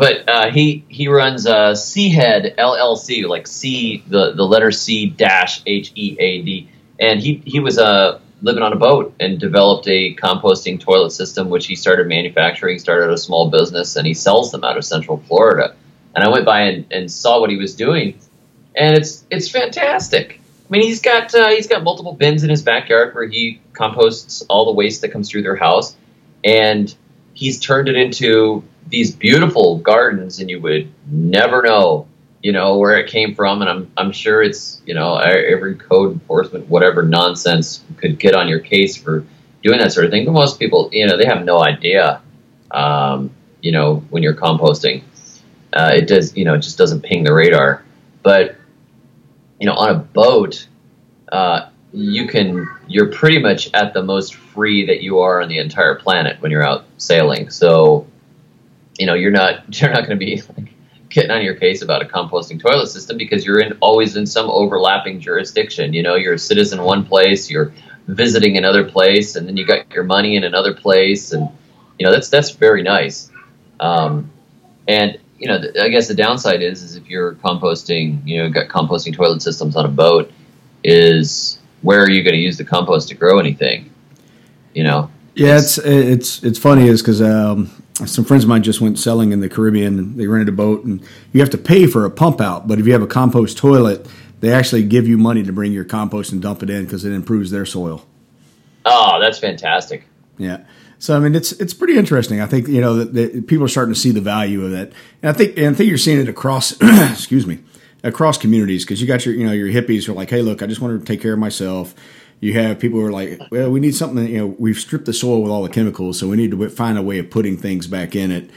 But uh, he he runs uh, Seahead L L C, like C the, the letter C dash H E A D, and he he was uh, living on a boat and developed a composting toilet system, which he started manufacturing, started a small business, and he sells them out of Central Florida. And I went by and, and saw what he was doing, and it's it's fantastic. I mean, he's got uh, he's got multiple bins in his backyard where he composts all the waste that comes through their house, and he's turned it into these beautiful gardens, and you would never know, you know, where it came from. And I'm I'm sure it's, you know, every code enforcement, whatever nonsense could get on your case for doing that sort of thing. But most people, you know, they have no idea, um, you know, when you're composting. Uh, it does, you know, it just doesn't ping the radar. But, you know, on a boat, uh, you can, you're pretty much at the most free that you are on the entire planet when you're out sailing. So, you know, you're not you're not going to be like, getting on your case about a composting toilet system because you're in always in some overlapping jurisdiction. You know, you're a citizen one place, you're visiting another place, and then you got your money in another place, and you know that's that's very nice. Um, and you know, th- I guess the downside is is if you're composting, you know, got composting toilet systems on a boat, is where are you going to use the compost to grow anything? You know. Yeah, it's it's it's funny is because. Um Some friends of mine just went sailing in the Caribbean, and they rented a boat, and you have to pay for a pump out. But if you have a compost toilet, they actually give you money to bring your compost and dump it in because it improves their soil. Oh, that's fantastic! Yeah, so I mean, it's it's pretty interesting. I think you know that, that people are starting to see the value of that, and I think and I think you're seeing it across. excuse me, across communities because you got your you know your hippies who are like, hey, look, I just want to take care of myself. You have people who are like, well, we need something, that, you know, we've stripped the soil with all the chemicals, so we need to find a way of putting things back in it.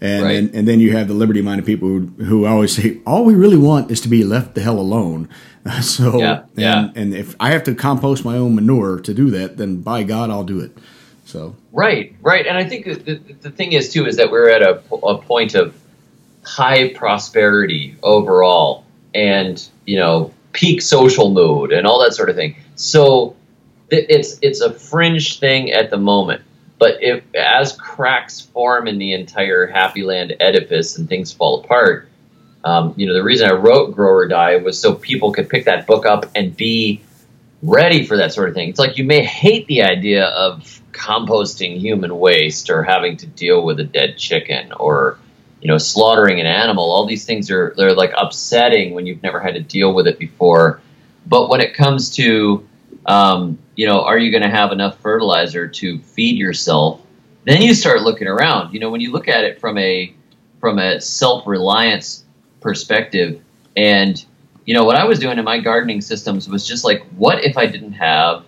And right. and, and then you have the liberty-minded people who, who always say, all we really want is to be left the hell alone. So, yeah, yeah. And, and if I have to compost my own manure to do that, then by God, I'll do it. So Right, right. And I think the, the thing is, too, is that we're at a, a point of high prosperity overall and, you know, peak social mood and all that sort of thing. So it's it's a fringe thing at the moment, but if as cracks form in the entire Happy Land edifice and things fall apart, um, you know the reason I wrote Grow or Die was so people could pick that book up and be ready for that sort of thing. It's like you may hate the idea of composting human waste or having to deal with a dead chicken or you know slaughtering an animal. All these things are they're like upsetting when you've never had to deal with it before. But when it comes to, um, you know, are you going to have enough fertilizer to feed yourself? Then you start looking around. You know, when you look at it from a from a self-reliance perspective, and you know what I was doing in my gardening systems was just like, what if I didn't have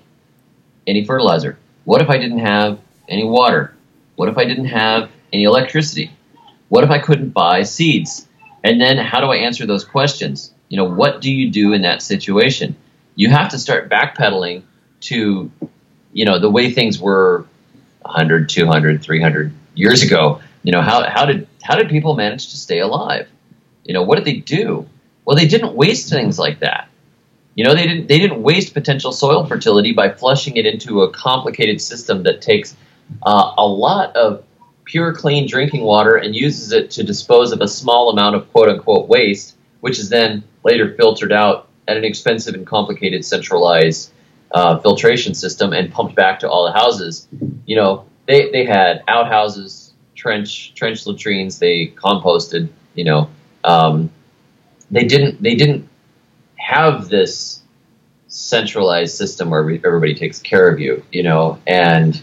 any fertilizer? What if I didn't have any water? What if I didn't have any electricity? What if I couldn't buy seeds? And then how do I answer those questions? You know, what do you do in that situation? You have to start backpedaling to, you know, the way things were one hundred, two hundred, three hundred years ago. You know, how how did how did people manage to stay alive? You know, what did they do? Well, they didn't waste things like that. You know, they didn't they didn't waste potential soil fertility by flushing it into a complicated system that takes uh, a lot of pure, clean drinking water and uses it to dispose of a small amount of quote-unquote waste, which is then later filtered out at an expensive and complicated centralized uh, filtration system and pumped back to all the houses. You know, they, they had outhouses, trench trench latrines. They composted. You know, um, they didn't they didn't have this centralized system where everybody takes care of you. You know, and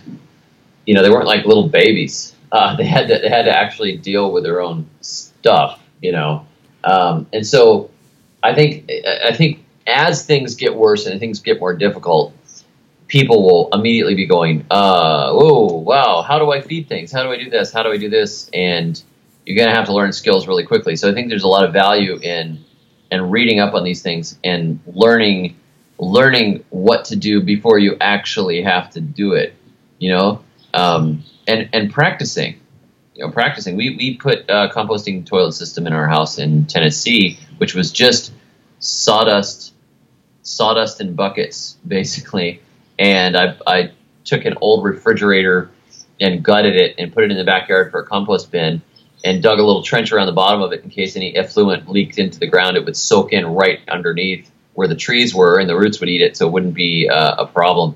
you know they weren't like little babies. Uh, they had to they had to actually deal with their own stuff. You know. Um, and so I think I think as things get worse and things get more difficult, people will immediately be going, uh, oh, wow, how do I feed things? How do I do this? How do I do this? And you're going to have to learn skills really quickly. So I think there's a lot of value in in reading up on these things and learning learning what to do before you actually have to do it, you know, um, and, and practicing. You know, practicing. We we put a composting toilet system in our house in Tennessee, which was just sawdust, sawdust in buckets, basically. And I I took an old refrigerator and gutted it and put it in the backyard for a compost bin. and dug a little trench around the bottom of it in case any effluent leaked into the ground. It would soak in right underneath where the trees were, and the roots would eat it, so it wouldn't be uh, a problem.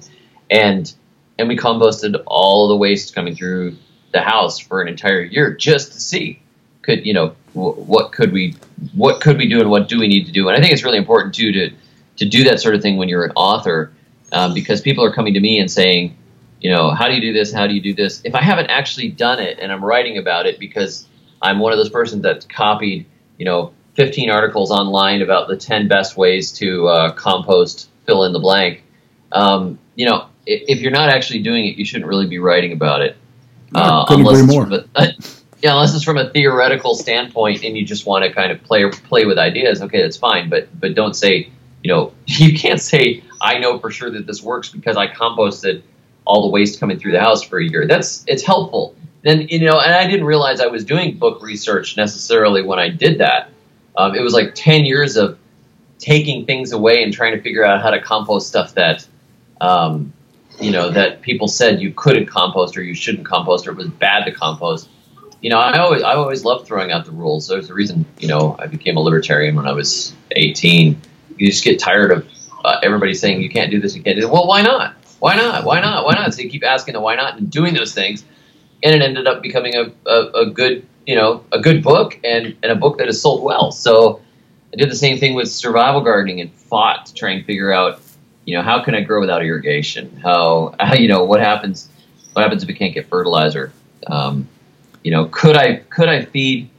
And and we composted all the waste coming through the house for an entire year just to see could you know w- what could we what could we do and what do we need to do. And I think it's really important too to to do that sort of thing when you're an author, um, because people are coming to me and saying, you know, how do you do this? How do you do this? If I haven't actually done it and I'm writing about it, because I'm one of those persons that's copied, you know, fifteen articles online about the ten best ways to uh, compost, fill in the blank. Um, you know, if, if you're not actually doing it, you shouldn't really be writing about it. Uh, couldn't agree more. It's from a, yeah, unless it's from a theoretical standpoint and you just want to kind of play play with ideas. Okay, that's fine, but but don't say, you know, you can't say I know for sure that this works because I composted all the waste coming through the house for a year. That's it's helpful. Then you know, and I didn't realize I was doing book research necessarily when I did that. Um, it was like ten years of taking things away and trying to figure out how to compost stuff that, um, you know, that people said you couldn't compost or you shouldn't compost or it was bad to compost. You know, I always I always loved throwing out the rules. There's a reason, you know, I became a libertarian when I was eighteen. You just get tired of uh, everybody saying you can't do this, you can't do that. Well, why not? Why not? Why not? Why not? So you keep asking the why not and doing those things, and it ended up becoming a, a, a good, you know, a good book and, and a book that is sold well. So I did the same thing with survival gardening and fought to try and figure out, you know, how can I grow without irrigation? How, how you know, what happens? What happens if we can't get fertilizer? Um, you know, could I could I feed?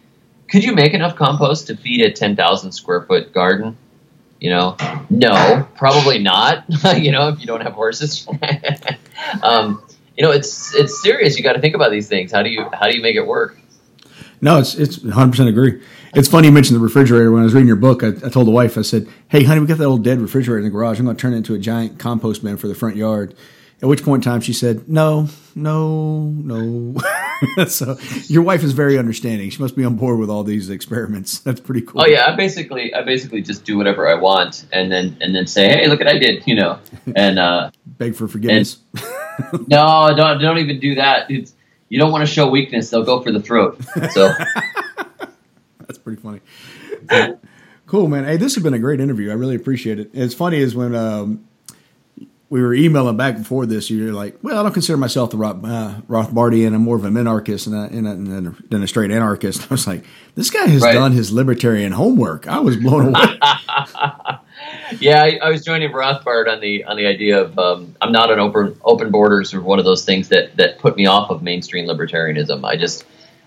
Could you make enough compost to feed a ten thousand square foot garden? You know, no, probably not. You know, if you don't have horses, um, you know, it's it's serious. You got to think about these things. How do you how do you make it work? No, it's it's one hundred percent agree. It's funny you mentioned the refrigerator. When I was reading your book, I, I told the wife, I said, "Hey, honey, we got that old dead refrigerator in the garage. I'm going to turn it into a giant compost bin for the front yard." At which point in time, she said, "No, no, no." So your wife is very understanding. She must be on board with all these experiments. That's pretty cool. Oh yeah, I basically I basically just do whatever I want, and then and then say, "Hey, look what I did," you know, and uh, beg for forgiveness. And, no, don't don't even do that. It's, you don't want to show weakness; they'll go for the throat. So that's pretty funny. So, cool, man. Hey, this has been a great interview. I really appreciate it. It's funny is when. Um, We were emailing back before this. You're like, well, I don't consider myself the Roth, uh, Rothbardian. I'm more of an anarchist and a, and, a, and, a, and a straight anarchist. I was like, this guy has right. done his libertarian homework. I was blown away. Yeah, I, I was joining Rothbard on the on the idea of um, I'm not an open open borders or one of those things that, that put me off of mainstream libertarianism. I just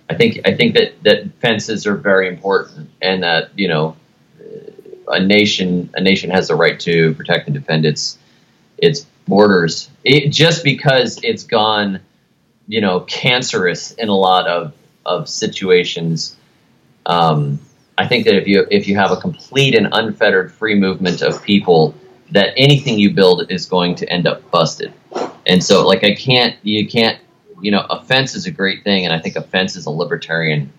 I think I think that, that fences are very important and that you know a nation a nation has the right to protect and defend its. its borders, it, just because it's gone, you know, cancerous in a lot of, of situations. Um, I think that if you if you have a complete and unfettered free movement of people, that anything you build is going to end up busted. And so, like, I can't, you can't, you know, offense is a great thing, and I think offense is a libertarian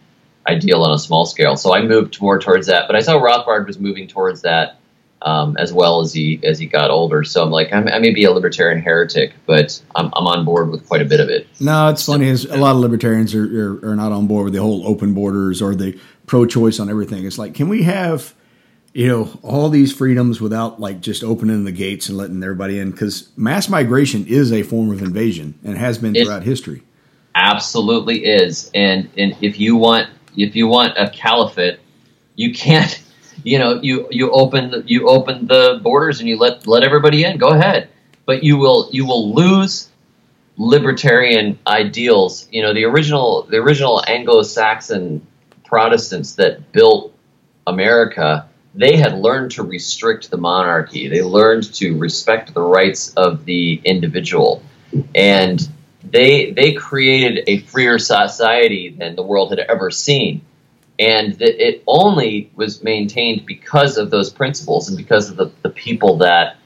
ideal on a small scale. So I moved more towards that, but I saw Rothbard was moving towards that. Um, as well as he as he got older, so I'm like I'm, I may be a libertarian heretic, but I'm I'm on board with quite a bit of it. No, it's so, funny. Is a lot of libertarians are, are are not on board with the whole open borders or the pro-choice on everything. It's like, can we have, you know, all these freedoms without like just opening the gates and letting everybody in? Because mass migration is a form of invasion and has been throughout history. Absolutely is, and and if you want if you want a caliphate, you can't. You know, you you open the, you open the borders and you let let everybody in. Go ahead, but you will you will lose libertarian ideals. You know, the original the original Anglo-Saxon Protestants that built America, they had learned to restrict the monarchy. They learned to respect the rights of the individual, and they they created a freer society than the world had ever seen. And that it only was maintained because of those principles and because of the, the people that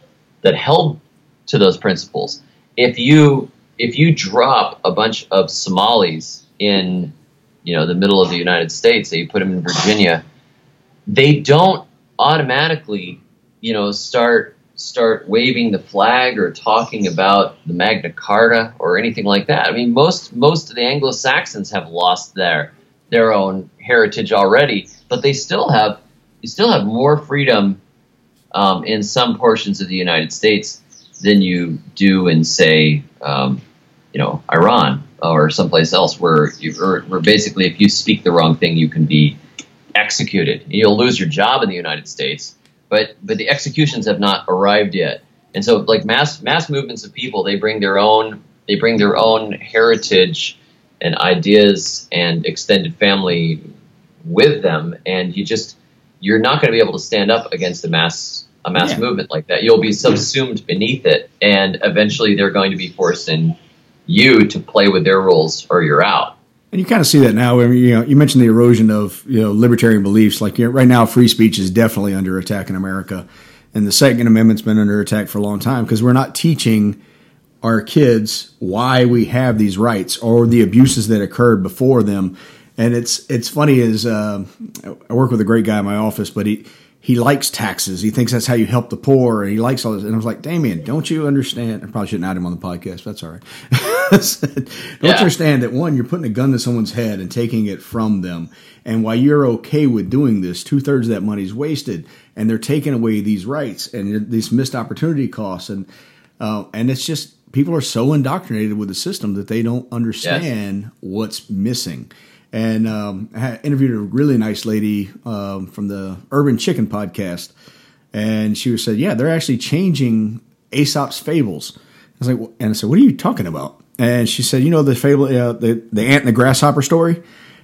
that held to those principles. If you if you drop a bunch of Somalis in you know the middle of the United States, and you put them in Virginia, they don't automatically you know start start waving the flag or talking about the Magna Carta or anything like that. I mean, most most of the Anglo-Saxons have lost their. their own heritage already, but they still have you still have more freedom um, in some portions of the United States than you do in, say, um, you know, Iran or someplace else where you or, where basically if you speak the wrong thing, you can be executed. You'll lose your job in the United States, but but the executions have not arrived yet. And so, like mass mass movements of people, they bring their own they bring their own heritage and ideas and extended family with them, and you just you're not going to be able to stand up against a mass a mass yeah. movement like that. You'll be subsumed beneath it, and eventually they're going to be forcing you to play with their rules, or you're out. And you kind of see that now. I mean, you know, you mentioned the erosion of you know libertarian beliefs. Like right now, free speech is definitely under attack in America. And the Second Amendment's been under attack for a long time because we're not teaching our kids why we have these rights or the abuses that occurred before them. And it's it's funny is uh, I work with a great guy in my office, but he, he likes taxes. He thinks that's how you help the poor, and he likes all this. And I was like, Damien, don't you understand? I probably shouldn't add him on the podcast. But that's all right. said, don't yeah. you understand that, one, you're putting a gun to someone's head and taking it from them. And while you're okay with doing this, two-thirds of that money is wasted. And they're taking away these rights and these missed opportunity costs. And uh, and it's just people are so indoctrinated with the system that they don't understand yes. what's missing. And um, I interviewed a really nice lady um, from the Urban Chicken podcast. And she said, yeah, they're actually changing Aesop's fables. I was like, well, and I said, what are you talking about? And she said, you know, the fable, uh, the, the ant and the grasshopper story?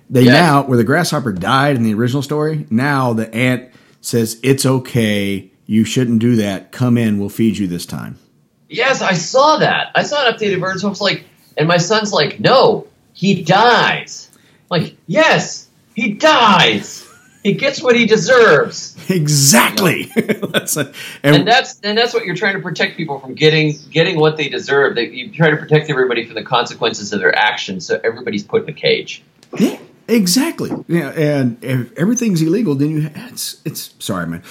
They yes. now, where the grasshopper died in the original story, now the ant says, it's okay, you shouldn't do that, come in, we'll feed you this time. Yes, I saw that. I saw an updated version, so I was like, and my son's like, no, he dies. I'm like, yes, he dies. He gets what he deserves. Exactly. that's a, and, and that's and that's what you're trying to protect people from getting getting what they deserve. They, you try to protect everybody from the consequences of their actions, so everybody's put in a cage. Yeah. Exactly. Yeah, and if everything's illegal, then you it's it's sorry, man.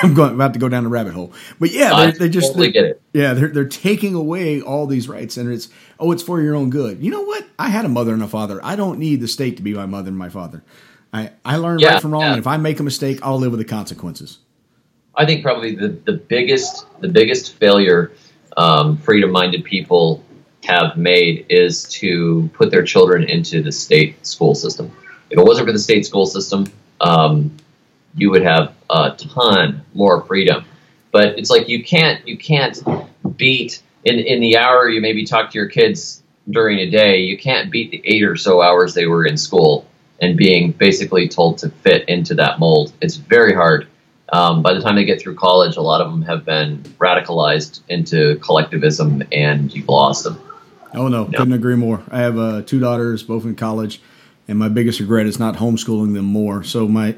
I'm going about to go down a rabbit hole. But yeah, they're, they're just totally they're, get it. Yeah, they're they're taking away all these rights, and it's oh, it's for your own good. You know what? I had a mother and a father. I don't need the state to be my mother and my father. I I learned yeah, right from wrong, yeah. and if I make a mistake, I'll live with the consequences. I think probably the, the biggest the biggest failure um, freedom-minded people have made is to put their children into the state school system. If it wasn't for the state school system, um, you would have a ton more freedom. But it's like you can't you can't beat in in the hour you maybe talk to your kids during a day. You can't beat the eight or so hours they were in school and being basically told to fit into that mold. It's very hard. Um, by the time they get through college, a lot of them have been radicalized into collectivism, and you've lost them. Oh, no, no, couldn't agree more. I have uh, two daughters, both in college, and my biggest regret is not homeschooling them more. So my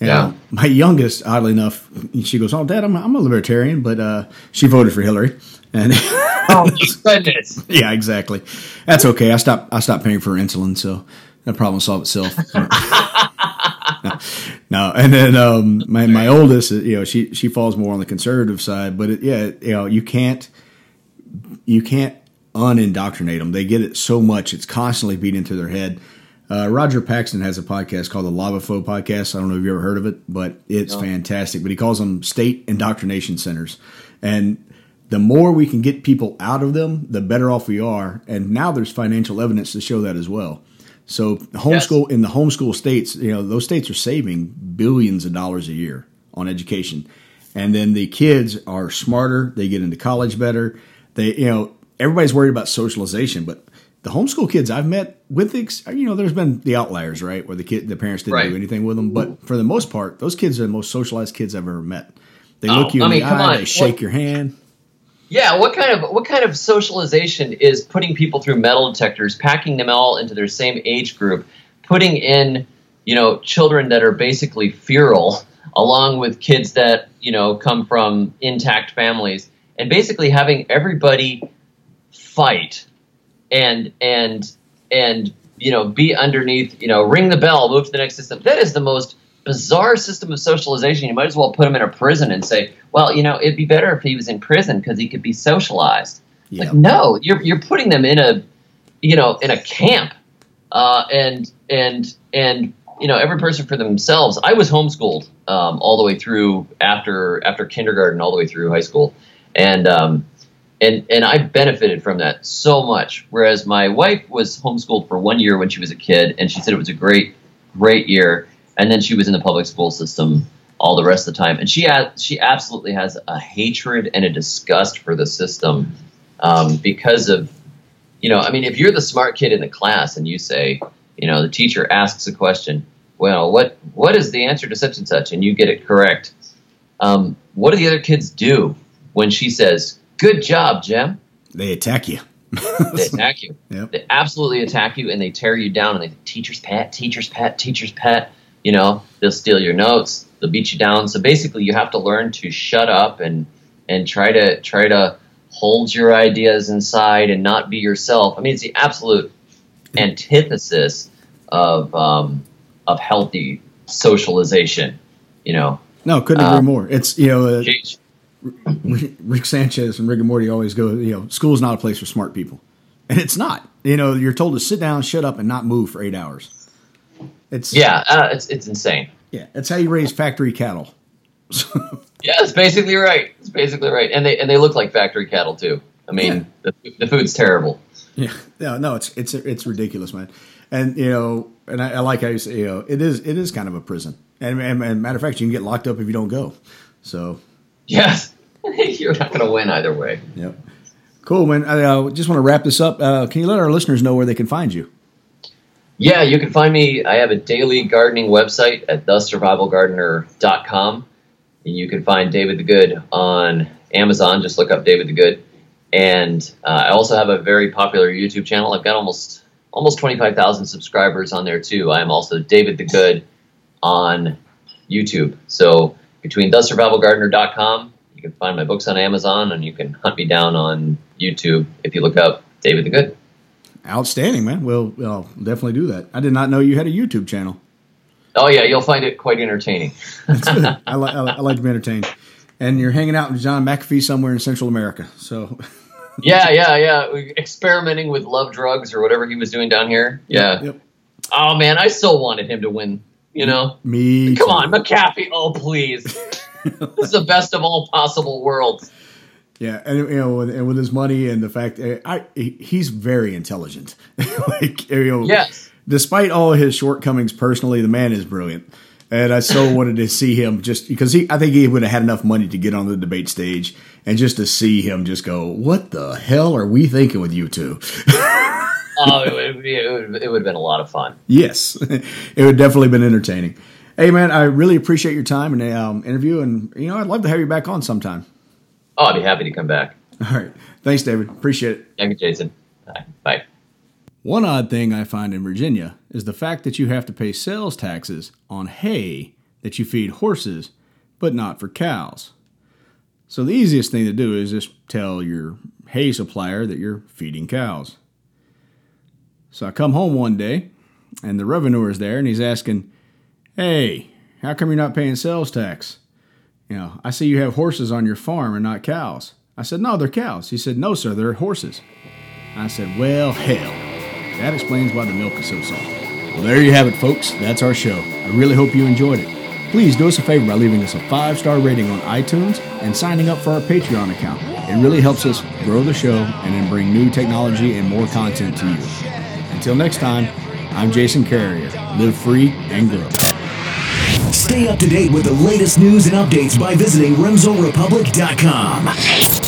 yeah. know, my youngest, oddly enough, she goes, oh, Dad, I'm, I'm a libertarian, but uh, she voted for Hillary. And oh, goodness. Yeah, exactly. That's okay. I stopped, I stopped paying for insulin, so that problem solved itself. No. no, and then um, my my oldest, you know, she she falls more on the conservative side, but it, yeah, you know, you can't you can't unindoctrinate them. They get it so much; it's constantly beat into their head. Uh, Roger Paxton has a podcast called the Lava Foe Podcast. I don't know if you ever heard of it, but it's no. fantastic. But he calls them state indoctrination centers, and the more we can get people out of them, the better off we are. And now there's financial evidence to show that as well. So homeschool yes. in the homeschool states, you know, those states are saving billions of dollars a year on education. And then the kids are smarter. They get into college better. They, you know, everybody's worried about socialization, but the homeschool kids I've met with, you know, there's been the outliers, right? Where the kid, the parents didn't right. do anything with them. But for the most part, those kids are the most socialized kids I've ever met. They oh, look you I in mean, the eye, on. they shake what? your hand. Yeah, what kind of what kind of socialization is putting people through metal detectors, packing them all into their same age group, putting in, you know, children that are basically feral, along with kids that, you know, come from intact families, and basically having everybody fight and and and you know, be underneath, you know, ring the bell, move to the next system. That is the most bizarre system of socialization. You might as well put him in a prison and say, well, you know, it'd be better if he was in prison because he could be socialized. Yep. Like, no, you're you're putting them in a, you know, in a camp uh, and and and you know, every person for themselves. I was homeschooled um, all the way through after after kindergarten, all the way through high school, and um, and and I benefited from that so much. Whereas my wife was homeschooled for one year when she was a kid, and she said it was a great great year. And then she was in the public school system all the rest of the time, and she had, she absolutely has a hatred and a disgust for the system um, because of, you know, I mean, if you're the smart kid in the class and you say, you know, the teacher asks a question, well, what what is the answer to such and such, and you get it correct. Um, what do the other kids do when she says, "Good job, Jim"? They attack you. They attack you. Yep. They absolutely attack you, and they tear you down. And they teacher's pet, teacher's pet, teacher's pet. You know, they'll steal your notes. They'll beat you down. So basically, you have to learn to shut up and and try to try to hold your ideas inside and not be yourself. I mean, it's the absolute antithesis of um, of healthy socialization. You know, no, couldn't agree um, more. It's you know, uh, Rick Sanchez and Rick and Morty always go, you know, school's not a place for smart people, and it's not. You know, you're told to sit down, shut up, and not move for eight hours. It's yeah, uh, it's it's insane. Yeah, that's how you raise factory cattle. Yeah, that's basically right. It's basically right, and they and they look like factory cattle too. I mean, yeah. the, the food's terrible. Yeah, no, no, it's it's it's ridiculous, man. And you know, and I, I like how you say, you know, it is it is kind of a prison. And, and, and matter of fact, you can get locked up if you don't go. So yes, you're not going to win either way. Yep. Cool, man. I uh, just want to wrap this up. Uh, can you let our listeners know where they can find you? Yeah, you can find me. I have a daily gardening website at the survival gardener dot com. And you can find David the Good on Amazon. Just look up David the Good. And uh, I also have a very popular YouTube channel. I've got almost almost twenty-five thousand subscribers on there, too. I am also David the Good on YouTube. So between the survival gardener dot com, you can find my books on Amazon, and you can hunt me down on YouTube if you look up David the Good. Outstanding, man. We'll, we'll definitely do that. I did not know you had a YouTube channel. Oh, yeah. You'll find it quite entertaining. I, li- I like to be entertained. And you're hanging out with John McAfee somewhere in Central America. So. yeah, yeah, yeah. Experimenting with love drugs or whatever he was doing down here. Yeah. Yep, yep. Oh, man. I so wanted him to win, you know. Me Come too. on, McAfee. Oh, please. This is the best of all possible worlds. Yeah, and you know, and with his money and the fact that I, he's very intelligent. Like, you know, yes. Despite all his shortcomings personally, the man is brilliant. And I so wanted to see him just because he, I think he would have had enough money to get on the debate stage and just to see him just go, what the hell are we thinking with you two? Oh, it would, be, it, would, it would have been a lot of fun. Yes, it would definitely have been entertaining. Hey, man, I really appreciate your time and um, interview. And, you know, I'd love to have you back on sometime. Oh, I'd be happy to come back. All right. Thanks, David. Appreciate it. Thank you, Jason. Bye. Bye. One odd thing I find in Virginia is the fact that you have to pay sales taxes on hay that you feed horses, but not for cows. So the easiest thing to do is just tell your hay supplier that you're feeding cows. So I come home one day, and the revenue is there, and he's asking, hey, how come you're not paying sales tax? You know, I see you have horses on your farm and not cows. I said, no, they're cows. He said, no, sir, they're horses. I said, well, hell, that explains why the milk is so soft. Well, there you have it, folks. That's our show. I really hope you enjoyed it. Please do us a favor by leaving us a five-star rating on iTunes and signing up for our Patreon account. It really helps us grow the show and then bring new technology and more content to you. Until next time, I'm Jason Carrier. Live free and grow. Stay up to date with the latest news and updates by visiting remso republic dot com.